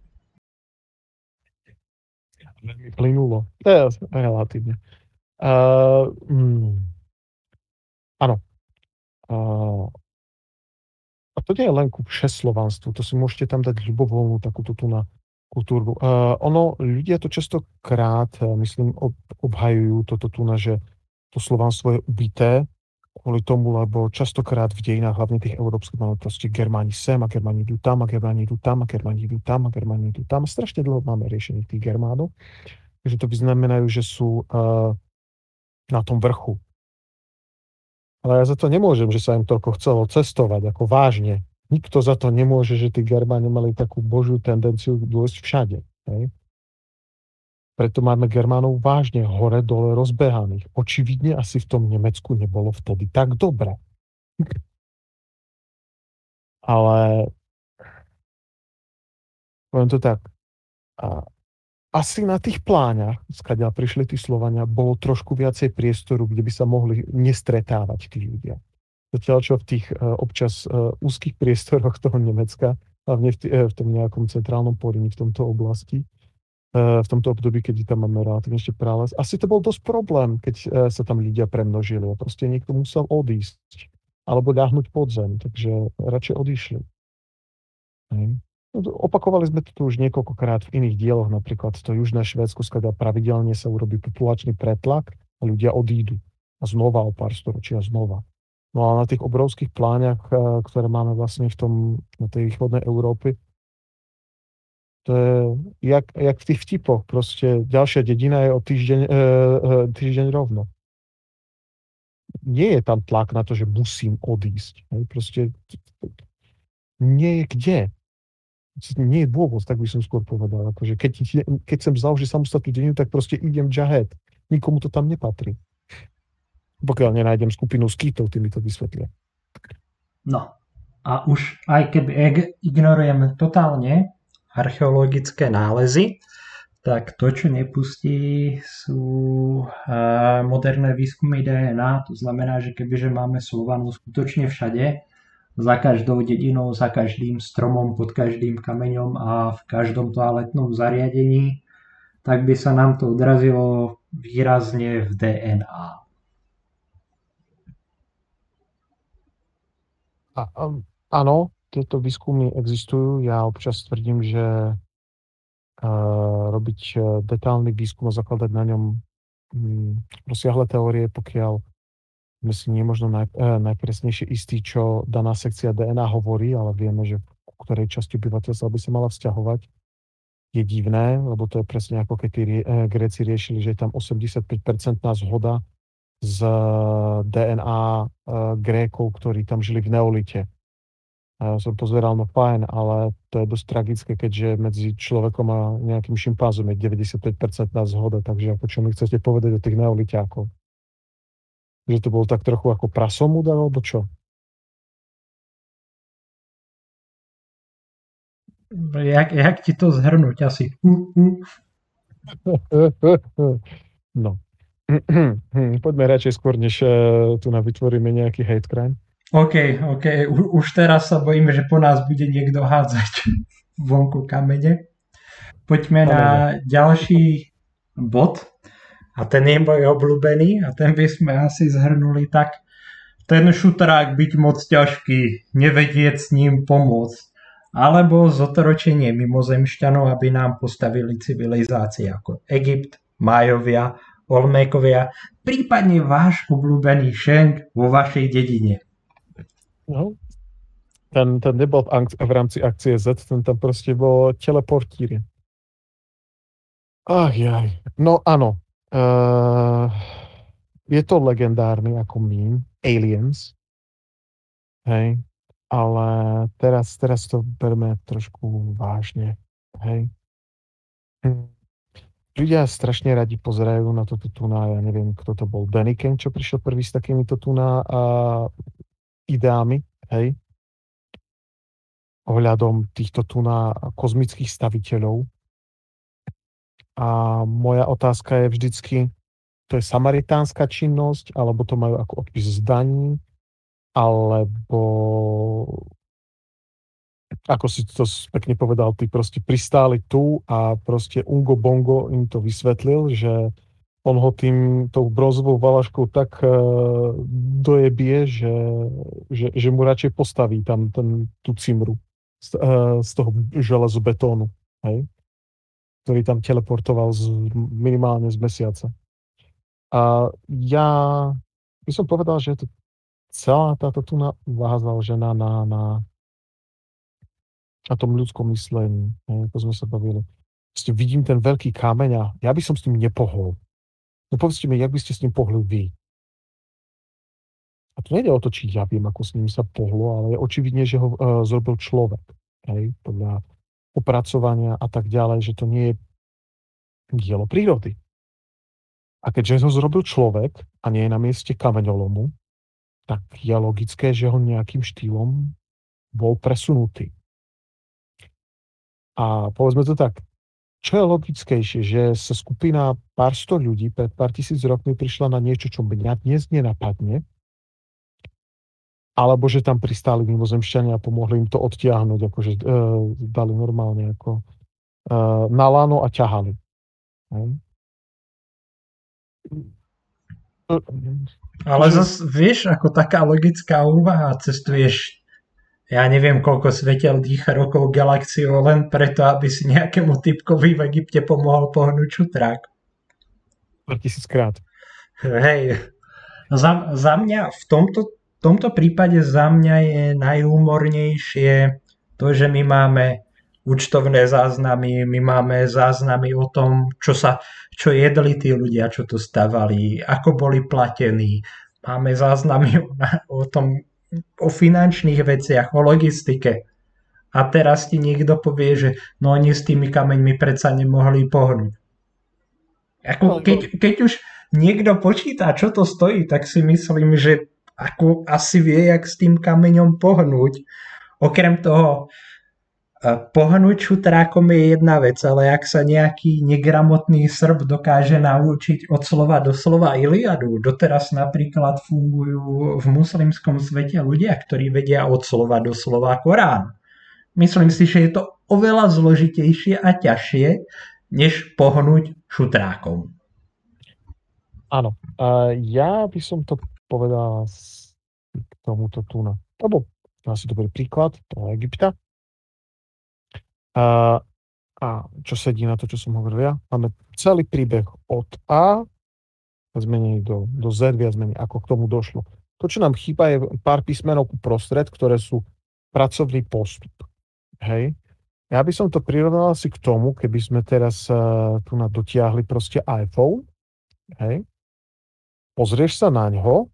Plynulo. Relatívne. Áno. A to nie je len ku všeslovanstvu. To si môžete tam dať ľubovoľnú takúto tú na kultúru. Ono, ľudia to častokrát, myslím, obhajujú toto tu na, že to slovanstvo je ubité, kvôli tomu, lebo častokrát v dejinách, hlavne tých európskych, máme proste Germáni sem a Germáni idú tam a Germáni idú tam a Germáni idú tam a Germáni idú tam. Strašne dlho máme riešených tých Germánov, takže to by znamenajú, že sú na tom vrchu. Ale ja za to nemôžem, že sa im toľko chcelo cestovať, ako vážne. Nikto za to nemôže, že tí Germáni mali takú božiu tendenciu dôjsť všade. Hej? Preto máme Germánov vážne hore-dole rozbehaných. Očividne asi v tom Nemecku nebolo vtedy tak dobre. Ale poviem to tak. Asi na tých pláňach, skáďa prišli tí Slovania, bolo trošku viacej priestoru, kde by sa mohli nestretávať tí ľudia. Zatiaľ čo v tých občas úzkých priestoroch toho Nemecka, hlavne v tom nejakom centrálnom Poríni, v tomto oblasti, v tomto období, keď tam máme relatívne ešte prales. Asi to bol dosť problém, keď sa tam ľudia premnožili. Proste niekto musel odísť alebo ľahnuť pod zem, takže radšej odišli. Hej. Opakovali sme to tu už niekoľkokrát v iných dieloch, napríklad to južné Švédsko, skadá pravidelne sa urobí populačný pretlak a ľudia odídu. A znova o pár storočia znova. No a na tých obrovských pláňach, ktoré máme vlastne v tom, na tej východnej Európy, to je jak v tých vtipoch, proste ďalšia dedina je o týždeň rovno. Nie je tam tlak na to, že musím odísť. Hej? Proste nie je kde. Nie je dôvod, tak by som skôr povedal. Akože keď som založil samostatnú dedinu, tak proste idem džahet. Nikomu to tam nepatrí. Pokiaľ nenájdem skupinu skýtov, ty mi to vysvetlia. No a už aj keby ignorujem totálne archeologické nálezy, tak to, čo nepustí, sú moderné výskumy DNA. To znamená, že kebyže máme Slovanov skutočne všade, za každou dedinou, za každým stromom, pod každým kameňom a v každom toaletnom zariadení, tak by sa nám to odrazilo výrazne v DNA. Áno. Tieto výskumy existujú. Ja občas tvrdím, že robiť detailný výskum a zakladať na ňom rozsiahle teórie, pokiaľ sme si nemožno najpresnejšie istí, čo daná sekcia DNA hovorí, ale vieme, že ku ktorej časti obyvateľstva by sa mala vzťahovať, je divné, lebo to je presne ako keď tí Gréci riešili, že je tam 85% zhoda z DNA Grékov, ktorí tam žili v neolite. Som to zveral, no fajn, ale to je dosť tragické, keďže medzi človekom a nejakým šimpanzom je 95% zhoda, takže ako čo mi chcete povedať o tých neolitiákov? Že to bolo tak trochu ako prasom údaj, alebo čo? Jak ti to zhrnúť asi? No. Poďme radšej skôr, než tu vytvoríme nejaký hate crime. OK. Už teraz sa bojíme, že po nás bude niekto hádzať vonku kamene. Poďme na ďalší bod. A ten je môj obľúbený. A ten by sme asi zhrnuli tak. Ten šutrák byť moc ťažký, nevedieť s ním pomôcť. Alebo zotoročenie mimozemšťanov, aby nám postavili civilizácie ako Egypt, Majovia, Olmékovia, prípadne váš obľúbený Šeng vo vašej dedine. No, ten nebol v rámci akcie Z, ten tam proste bol teleportír. No áno, je to legendárny ako mým, Aliens, hej. Ale teraz to berme trošku vážne, hej. Ľudia strašne radi pozerajú na toto tuná, ja neviem, kto to bol, Deniken, čo prišiel prvý s takýmito tuná ideami, hej. Ohľadom týchto tuná kozmických staviteľov. A moja otázka je vždycky, to je samaritánska činnosť, alebo to majú ako odpis z daní, alebo ako si to pekne povedal, tí proste pristáli tu a proste Ungo Bongo im to vysvetlil, že on ho tou bronzovou valaškou tak dojebie, že mu radšej postaví tam tú cimru z toho železobetónu, hej? Ktorý tam teleportoval minimálne z mesiaca. A ja by som povedal, že to celá táto tuná uvaha založená na tom ľudskom myslení, ako sme sa bavili. Vlastne vidím ten veľký kameň a ja by som s ním nepohol. No povedzte mi, jak by ste s ním pohli vy? A to nejde o to, či ja viem, ako s ním sa pohlo, ale je očividne, že ho zrobil človek. Hej? Podľa opracovania a tak ďalej, že to nie je dielo prírody. A keďže ho zrobil človek a nie je na mieste kameňolomu, tak je logické, že ho nejakým štýlom bol presunutý. A povedzme to tak, čo je logickejšie, že sa skupina pár sto ľudí pred pár tisíc rokmi prišla na niečo, čo mňa dnes nenapadne, alebo že tam pristáli mimozemšťania a pomohli im to odtiahnuť, akože dali normálne ako na lano a ťahali. Ale zase, vieš, ako taká logická úvaha, cestuješ, ja neviem, koľko svetel dých rokov galaxiou len preto, aby si nejakému typkovi v Egypte pomohol pohnúť šutrák. 4000-krát. Hej. Za mňa, v tomto prípade za mňa je najúmornejšie to, že my máme účtovné záznamy, my máme záznamy o tom, čo jedli tí ľudia, čo tu stavali, ako boli platení. Máme záznamy o finančných veciach, o logistike. A teraz ti niekto povie, že no oni s tými kameňmi predsa nemohli pohnúť. Keď už niekto počíta, čo to stojí, tak si myslím, že ako asi vie, jak s tým kameňom pohnúť. Okrem toho, pohnúť šutrákom je jedna vec, ale ak sa nejaký negramotný Srb dokáže naučiť od slova do slova Iliadu, doteraz napríklad fungujú v muslimskom svete ľudia, ktorí vedia od slova do slova Korán. Myslím si, že je to oveľa zložitejšie a ťažšie, než pohnúť šutrákom. Áno, ja by som to povedal k tomuto túna. To bol asi dobrý príklad toho Egypta. A čo sedí na to, čo som hovoril ja, máme celý príbeh od A do Z, viac menej, ako k tomu došlo. To, čo nám chýba, je pár písmenov uprostred, ktoré sú pracovný postup. Hej? Ja by som to prirovnal asi k tomu, keby sme teraz tu dotiahli proste iPhone. Hej. Pozrieš sa na ňo,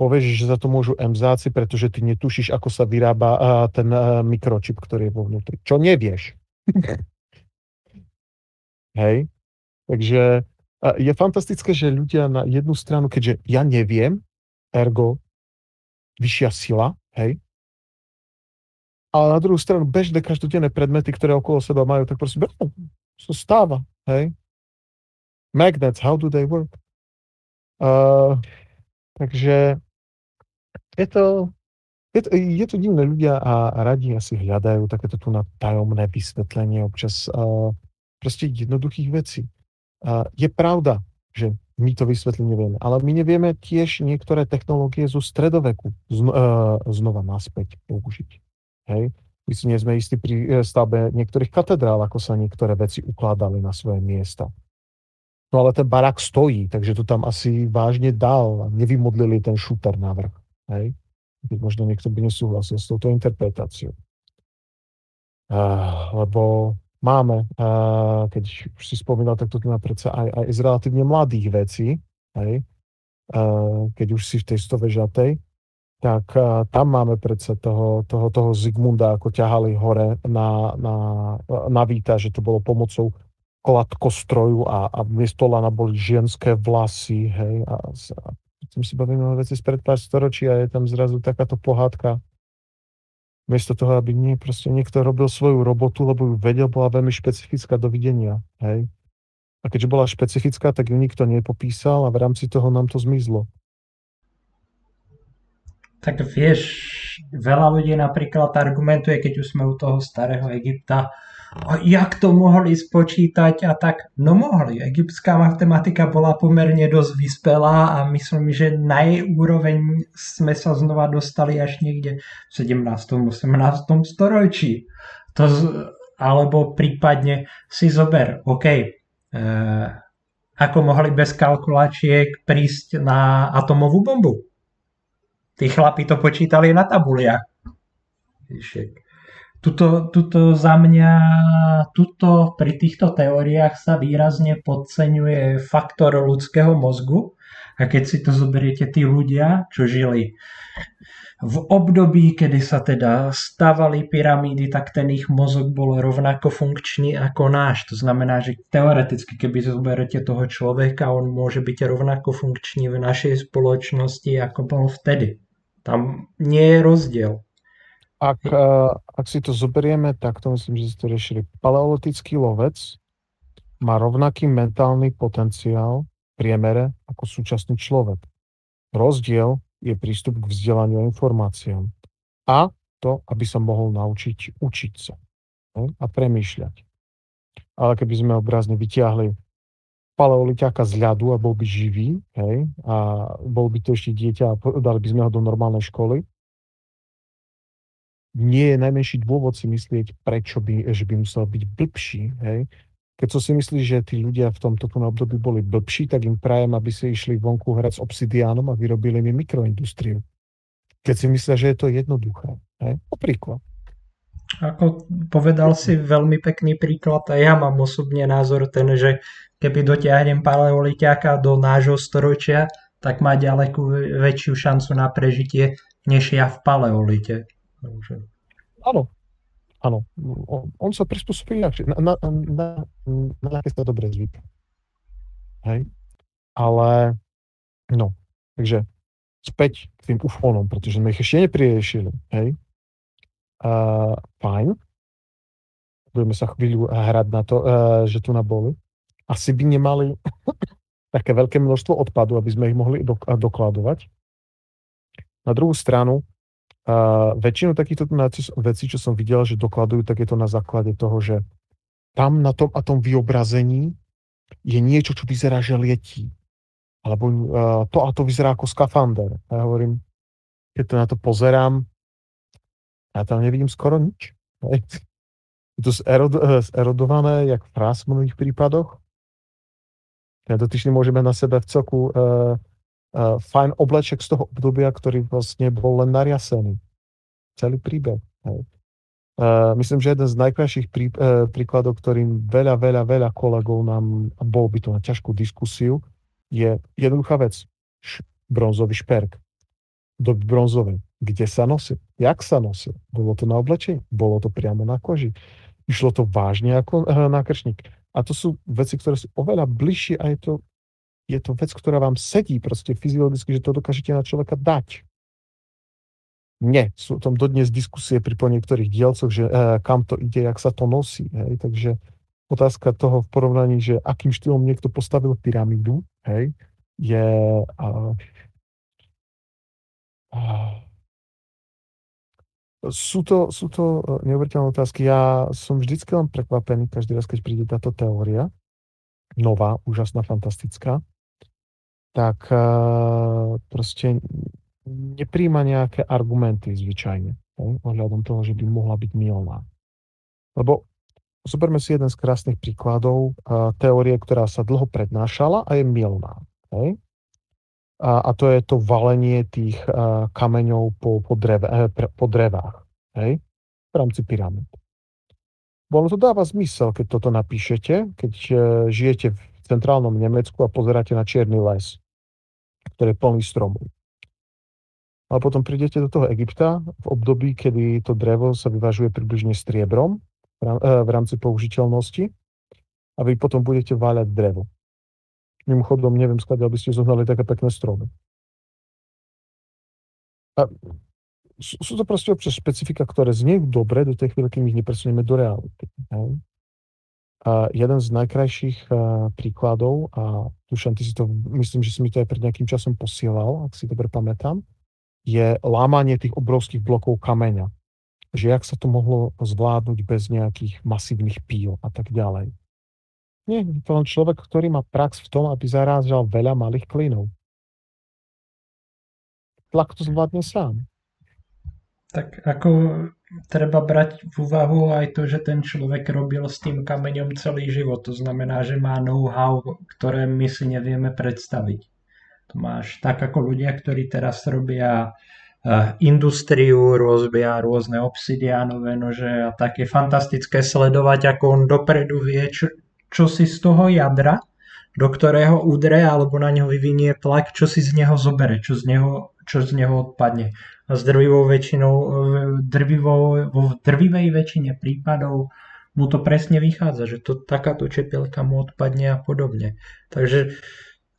povieš, že za to môžu emzáci, pretože ty netušíš, ako sa vyrába ten mikročip, ktorý je vo vnútri. Čo nevieš. Hej. Takže je fantastické, že ľudia na jednu stranu, keďže ja neviem, ergo vyššia sila, hej, ale na druhú stranu bežné každodenné predmety, ktoré okolo seba majú, tak proste sa stáva, hej. Magnets, how do they work? Takže je to divné, ľudia a radi asi hľadajú takéto tu na tajomné vysvetlenie občas proste jednoduchých vecí. Je pravda, že my to vysvetliť nevieme, ale my nevieme tiež niektoré technológie zo stredoveku znova naspäť použiť. Hej. My si nie sme istí pri stavbe niektorých katedrál, ako sa niektoré veci ukladali na svoje miesta. No ale ten barák stojí, takže to tam asi vážne dal. Nevymodlili ten šúter navrch. Hej. Možno niekto by nesúhlasil s touto interpretáciou. Lebo máme, keď už si spomínal, tak to má predsa aj z relatívne mladých vecí. Hej. Keď už si v tej stovežatej, tak tam máme predsa toho Zigmunda, ako ťahali hore na víta, že to bolo pomocou kladkostroju a miesto lana boli ženské vlasy, hej, a tým si bavíme o veci spred pár storočí a je tam zrazu takáto pohádka. Miesto toho, aby niekto robil svoju robotu, lebo ju vedel, bola veľmi špecifická, dovidenia, hej. A keďže bola špecifická, tak ju nikto nepopísal a v rámci toho nám to zmizlo. Tak vieš, veľa ľudí napríklad argumentuje, keď už sme u toho starého Egypta, a jak to mohli spočítať a tak. No mohli, egyptská matematika bola pomerne dosť vyspelá a myslím, že na jej úroveň sme sa znova dostali až niekde v 17. 18. storočí. Alebo prípadne si zober, ako mohli bez kalkulačiek prísť na atomovú bombu. Tí chlapi to počítali na tabuliach. Tuto za mňa, pri týchto teóriách sa výrazne podceňuje faktor ľudského mozgu. A keď si to zoberiete, tí ľudia, čo žili v období, kedy sa teda stavali pyramídy, tak ten ich mozog bol rovnako funkčný ako náš. To znamená, že teoreticky, keby zoberiete toho človeka, on môže byť rovnako funkčný v našej spoločnosti, ako bol vtedy. Tam nie je rozdiel. Ak si to zoberieme, tak to myslím, že si to riešili. Paleolitický lovec má rovnaký mentálny potenciál v priemere ako súčasný človek. Rozdiel je prístup k vzdelaniu a informáciám. A to, aby sa mohol naučiť učiť sa a premýšľať. Ale keby sme obrazne vyťahli paleoliťáka z ľadu a bol by živý, hej, a bol by to ešte dieťa a dali by sme ho do normálnej školy, nie je najmenší dôvod si myslieť, že by musel byť blbší. Hej? Keď som si myslí, že tí ľudia v tomto období boli blbší, tak im prajem, aby si išli vonku hrať s obsidiánom a vyrobili mi mikroindustriu. Keď si myslia, že je to jednoduché. Hej? Opríklad. Ako povedal si veľmi pekný príklad a ja mám osobne názor ten, že keby dotiahnem paleoliťáka do nášho storočia, tak má ďaleko väčšiu šancu na prežitie, než ja v paleolite. Áno. On sa prispôsobí na aké sa dobre zvyká. Hej. Ale, takže späť k tým ufónom, pretože sme ich ešte nepriešili. Hej. Fajn. Budeme sa chvíľu hrať na to, že tu naboli. Asi by nemali také veľké množstvo odpadu, aby sme ich mohli dokladovať. Na druhú stranu, väčšinu takýchto vecí, čo som videl, že dokladujú, tak je to na základe toho, že tam na tom a tom vyobrazení je niečo, čo vyzerá, že letí. Alebo to a to vyzerá ako skafander. A ja hovorím, keď to na to pozerám, ja tam nevidím skoro nič. Je to zerodované, jak v prás v mnohých prípadoch. Ten dotyčný môžeme na sebe v celku fajn obleček z toho obdobia, ktorý vlastne bol len nariasený. Celý príbeh. Myslím, že jeden z najkrajších príkladov, ktorým veľa kolegov nám bol by to na ťažkú diskusiu, je jednoduchá vec. Bronzový šperk. Doby bronzovej. Kde sa nosil? Jak sa nosil? Bolo to na oblečení? Bolo to priamo na koži? Išlo to vážne ako nákrčník? A to sú veci, ktoré sú oveľa bližšie a je to vec, ktorá vám sedí proste fyziologicky, že to dokážete na človeka dať. Nie, sú tam dodnes diskusie pri niektorých dielcoch, že kam to ide, jak sa to nosí. Hej? Takže otázka toho v porovnaní, že akým štýlom niekto postavil pyramídu, hej, je... Sú to neuveriteľné otázky. Ja som vždycky len prekvapený, každý raz, keď príde táto teória, nová, úžasná, fantastická, tak proste... nepríjma nejaké argumenty zvyčajne ohľadom toho, že by mohla byť mylná. Lebo zoberme si jeden z krásnych príkladov teórie, ktorá sa dlho prednášala a je mylná. Okay? A to je to valenie tých kameňov po drevách, okay? V rámci pyramid. Ono to dáva zmysel, keď toto napíšete, keď žijete v centrálnom Nemecku a pozeráte na čierny les, ktorý je plný stromov. Ale potom prídete do toho Egypta v období, kedy to drevo sa vyvažuje približne striebrom v rámci použiteľnosti a vy potom budete váľať drevo. Mimochodom, neviem, skladiaľ by ste zohnali také pekné stromy. A sú to proste občas špecifika, ktoré zniejú dobre do tej chvíľky, my ich nepresunieme do reality. A jeden z najkrajších príkladov, a Dušan, ty si to, myslím, že si mi to aj pred nejakým časom posielal, ak si dobre pamätám, je lámanie tých obrovských blokov kameňa. Že jak sa to mohlo zvládnuť bez nejakých masívnych píl a tak ďalej. Nie, to len človek, ktorý má prax v tom, aby zarážal veľa malých klinov. Tlak to zvládne sám. Tak ako treba brať v úvahu aj to, že ten človek robil s tým kameňom celý život. To znamená, že má know-how, ktoré my si nevieme predstaviť. Máš tak ako ľudia, ktorí teraz robia industriu, rozbia rôzne obsidiánové nože a tak je fantastické sledovať, ako on dopredu vie, čo si z toho jadra, do ktorého udre alebo na ňo vyvinie tlak, čo si z neho zobere, čo z neho odpadne. A s drvivej väčšine prípadov mu to presne vychádza, že to takáto čepelka mu odpadne a podobne. Takže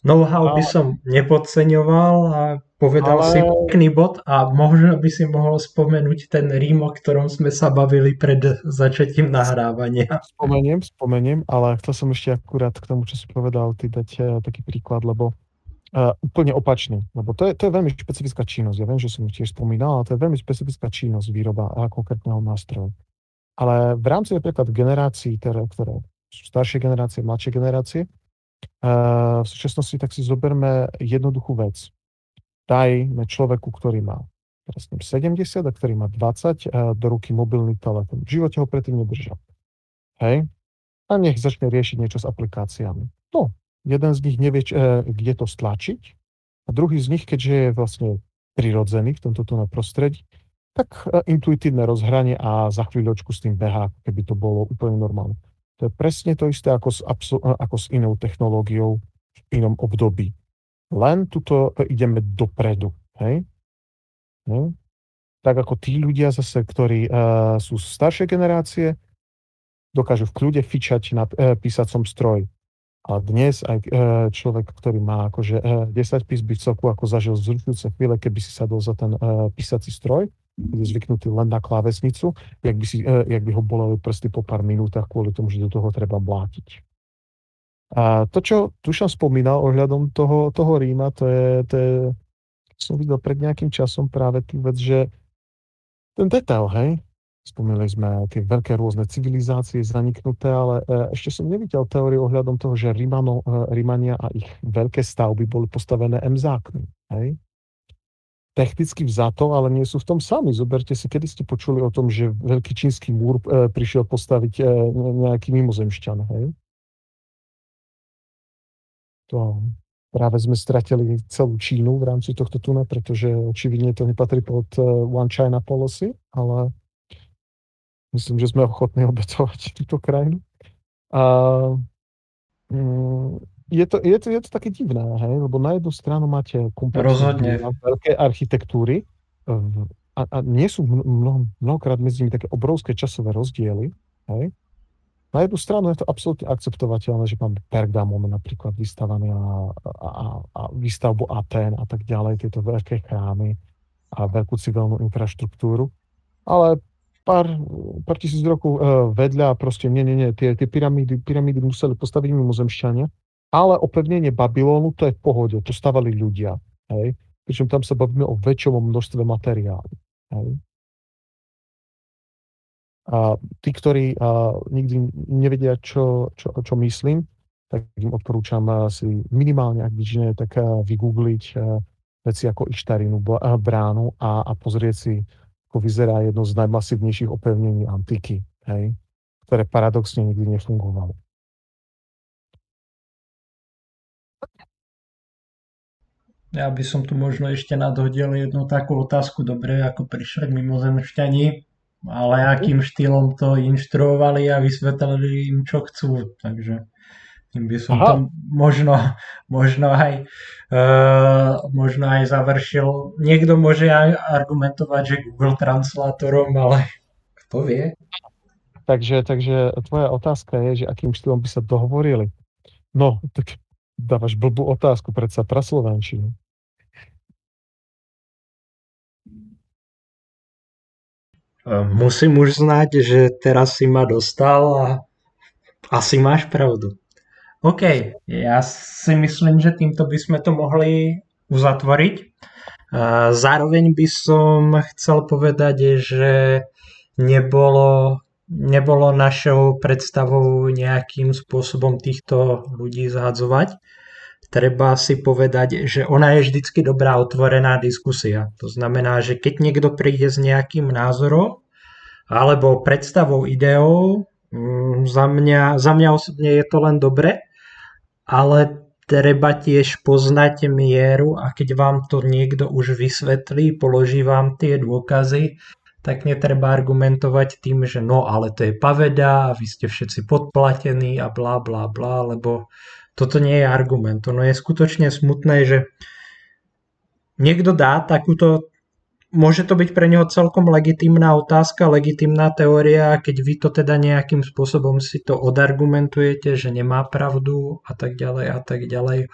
know-how by som nepodceňoval a povedal si pekný bod a možno by si mohol spomenúť ten Rím, o ktorom sme sa bavili pred začatím nahrávania. Spomeniem, ale chcel som ešte akurát k tomu, čo si povedal, ty dať taký príklad, lebo úplne opačný, lebo to je veľmi špecifická činnosť. Ja viem, že som tiež spomínal, ale to je veľmi špecifická činnosť výroba konkrétneho nástroja. Ale v rámci napríklad generácií, ktoré sú staršie generácie, mladšie generácie, v súčasnosti, tak si zoberme jednoduchú vec. Dajme človeku, ktorý má 70 a ktorý má 20 do ruky mobilný telefón. V živote ho predtým nedržal. Hej? A nech začne riešiť niečo s aplikáciami. No, jeden z nich nevie, kde to stlačiť a druhý z nich, keďže je vlastne prirodzený v tomto prostredí, tak intuitívne rozhranie a za chvíľočku s tým behá, keby to bolo úplne normálne. To je presne to isté ako s inou technológiou v inom období. Len tuto ideme dopredu. Hej? Hej? Tak ako tí ľudia zase, ktorí sú z staršej generácie, dokážu v kľude fičať na písacom stroj. A dnes aj človek, ktorý má akože 10 pís by v celku ako zažil zrušujúce chvíle, keby si sadol za ten písací stroj, bude zvyknutý len na klávesnicu, jak by ho boleli prsty po pár minútach kvôli tomu, že do toho treba mlátiť. A to, čo Dušan spomínal ohľadom toho Ríma, to je som videl pred nejakým časom práve tú vec, že ten detail, hej, spomínali sme tie veľké rôzne civilizácie zaniknuté, ale ešte som nevidel teóriu ohľadom toho, že Rímania a ich veľké stavby boli postavené mzákmi, hej. Technicky vzato, ale nie sú v tom sami. Zoberte si, kedy ste počuli o tom, že veľký čínsky múr prišiel postaviť nejaký mimozemšťan, hej? To práve sme stratili celú Čínu v rámci tohto tuna, pretože očividne to nepatrí pod One China policy, ale Myslím, že sme ochotní obetovať túto krajinu. A je to také divné, hej? Lebo na jednu stranu máte komplexné veľké architektúry a nie sú mnohokrát medzi nimi také obrovské časové rozdiely. Hej? Na jednu stranu je to absolútne akceptovateľné, že máme Pergamon napríklad vystavaný a výstavbu Atén a tak ďalej, tieto veľké chrámy a veľkú civilnú infraštruktúru. Ale pár tisíc rokov vedľa, proste nie, tie pyramídy museli postaviť mimozemšťania, ale opevnenie Babylónu, to je v pohode, to stavali ľudia, hej. Pričom tam sa bavíme o väčšom množstve materiálu, hej. A tí, ktorí nikdy nevedia, čo myslím, tak im odporúčam si minimálne, ak nič nie, tak vygoogliť veci ako Ištarinu bránu a pozrieť si, ako vyzerá jedno z najmasívnejších opevnení antiky, hej, ktoré paradoxne nikdy nefungovalo. Ja by som tu možno ešte nadhodil jednu takú otázku, dobre, ako prišli mimozemšťani, ale akým štýlom to inštruovali a vysvetlili im, čo chcú. Takže tým by som to možno aj završil. Niekto môže aj argumentovať, že Google translátorom, ale kto vie? Takže tvoja otázka je, že akým štýlom by sa dohovorili. No, tak dávaš blbú otázku predsa praslovančinu. Musím už znať, že teraz si ma dostal a asi máš pravdu. OK, ja si myslím, že týmto by sme to mohli uzatvoriť. Zároveň by som chcel povedať, že nebolo našou predstavou nejakým spôsobom týchto ľudí zhadzovať. Treba si povedať, že ona je vždycky dobrá otvorená diskusia. To znamená, že keď niekto príde s nejakým názorom alebo predstavou, ideou, za mňa osobne je to len dobre, ale treba tiež poznať mieru a keď vám to niekto už vysvetlí, položí vám tie dôkazy, tak netreba argumentovať tým, že no, ale to je paveda a vy ste všetci podplatení a blá, blá, blá, lebo toto nie je argument. Ono je skutočne smutné, že niekto dá takúto, môže to byť pre neho celkom legitímna otázka, legitímna teória, a keď vy to teda nejakým spôsobom si to odargumentujete, že nemá pravdu a tak ďalej,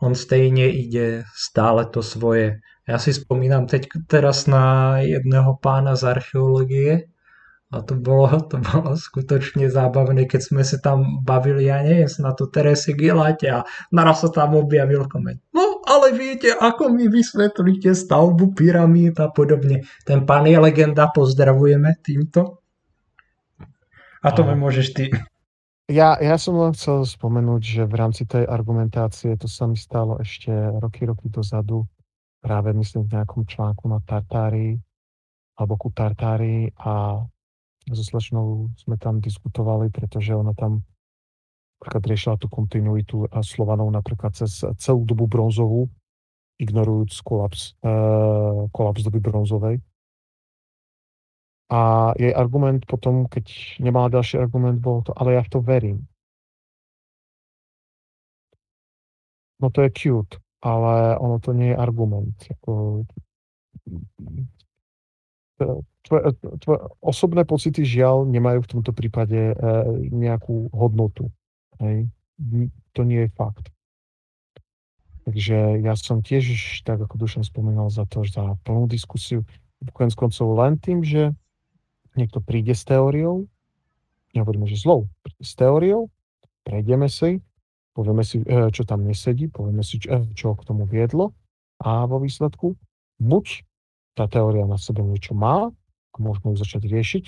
on stejne ide stále to svoje. Ja si spomínam teraz na jedného pána z archeológie, a to bolo skutočne zábavné, keď sme sa tam bavili, ja neviem, na to Teresy Gilate a naraz sa tam objavil koment. No, ale viete, ako mi vysvetlíte stavbu pyramíd a podobne. Ten pán je legenda, pozdravujeme týmto. A to mi môžeš ty. Ja som len chcel spomenúť, že v rámci tej argumentácie, to sa mi stalo ešte roky dozadu, práve myslím v nejakom článku na Tartárii, alebo ku Tartárii, a so slečnou sme tam diskutovali, pretože ona tam napríklad riešila tú kontinuitu a Slovanov napríklad cez celú dobu bronzovú, ignorujúc kolaps doby bronzovej. A jej argument potom, keď nemala ďalší argument, bol to, ale ja v to verím. No to je cute, ale ono to nie je argument. Tvoje osobné pocity žiaľ nemajú v tomto prípade nejakú hodnotu. Hej? To nie je fakt. Takže ja som tiež, tak ako Dušan spomínal, za plnú diskusiu. Koniec koncov len tým, že niekto príde s teóriou, nehovoríme, že zlou, s teóriou, prejdeme si, povieme si, čo tam nesedí, povieme si, čo k tomu viedlo, a vo výsledku buď tá teória na sebe niečo má, môžeme ju začať riešiť,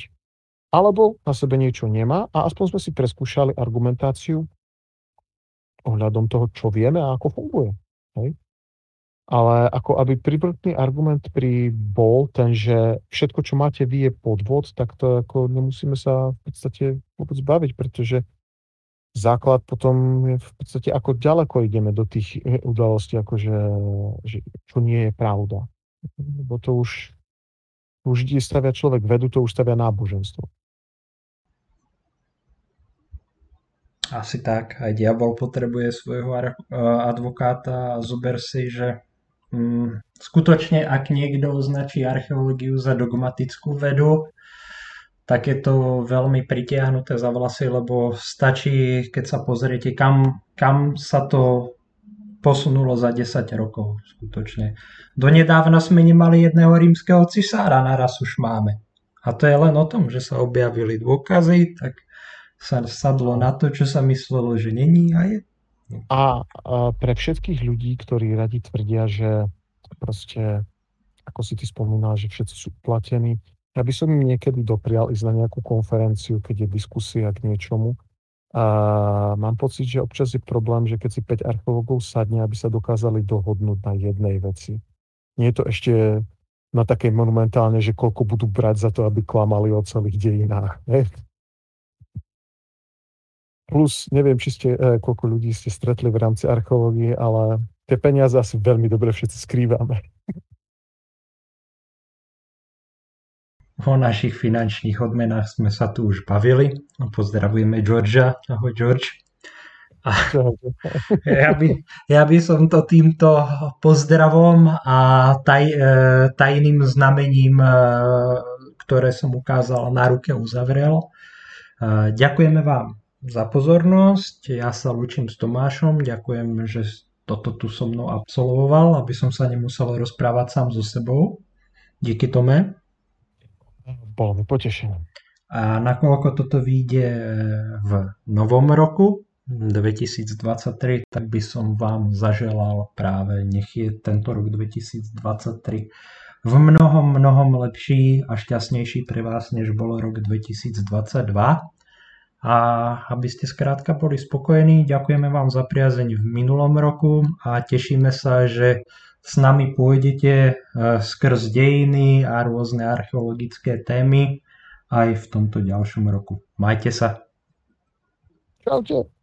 alebo na sebe niečo nemá a aspoň sme si preskúšali argumentáciu ohľadom toho, čo vieme a ako funguje. Hej? Ale ako aby prívrtný argument bol ten, že všetko, čo máte vy, je podvod, tak to ako nemusíme sa v podstate vôbec baviť, pretože základ potom je v podstate, ako ďaleko ideme do tých udalostí, akože čo nie je pravda. Lebo to už stavia človek vedu, to už stavia náboženstvo. Asi tak, aj diabol potrebuje svojho advokáta a zober si, že skutočne ak niekto označí archeológiu za dogmatickú vedu, tak je to veľmi pritiahnuté za vlasy, lebo stačí, keď sa pozriete, kam sa to posunulo za 10 rokov skutočne. Donedávna sme nemali jedného rímskeho cisára, naraz už máme. A to je len o tom, že sa objavili dôkazy, tak sa sadlo na to, čo sa myslelo, že není a je. A pre všetkých ľudí, ktorí radi tvrdia, že proste, ako si ty spomínal, že všetci sú uplatení, ja by som im niekedy doprial ísť na nejakú konferenciu, keď je diskusia k niečomu. A mám pocit, že občas je problém, že keď si 5 archeológov sadne, aby sa dokázali dohodnúť na jednej veci. Nie je to ešte na takej monumentálne, že koľko budú brať za to, aby klamali o celých dejinách. Ne? Plus, neviem, či ste, koľko ľudí ste stretli v rámci archeológie, ale tie peniaze asi veľmi dobre všetci skrývame. O našich finančných odmenách sme sa tu už bavili. Pozdravujeme Georgia. Ahoj, George. A ja by som to týmto pozdravom a tajným znamením, ktoré som ukázal na ruke, uzavrel. Ďakujeme vám za pozornosť. Ja sa lúčim s Tomášom. Ďakujem, že toto tu so mnou absolvoval, aby som sa nemusel rozprávať sám so sebou. Díky, Tome. Bolo mi potešením. A nakoľko toto vyjde v novom roku 2023, tak by som vám zaželal práve, nech je tento rok 2023 v mnohom lepší a šťastnejší pre vás, než bol rok 2022. A aby ste skrátka boli spokojení, ďakujeme vám za priazeň v minulom roku a tešíme sa, že s nami pôjdete skrz dejiny a rôzne archeologické témy aj v tomto ďalšom roku. Majte sa. Čaute.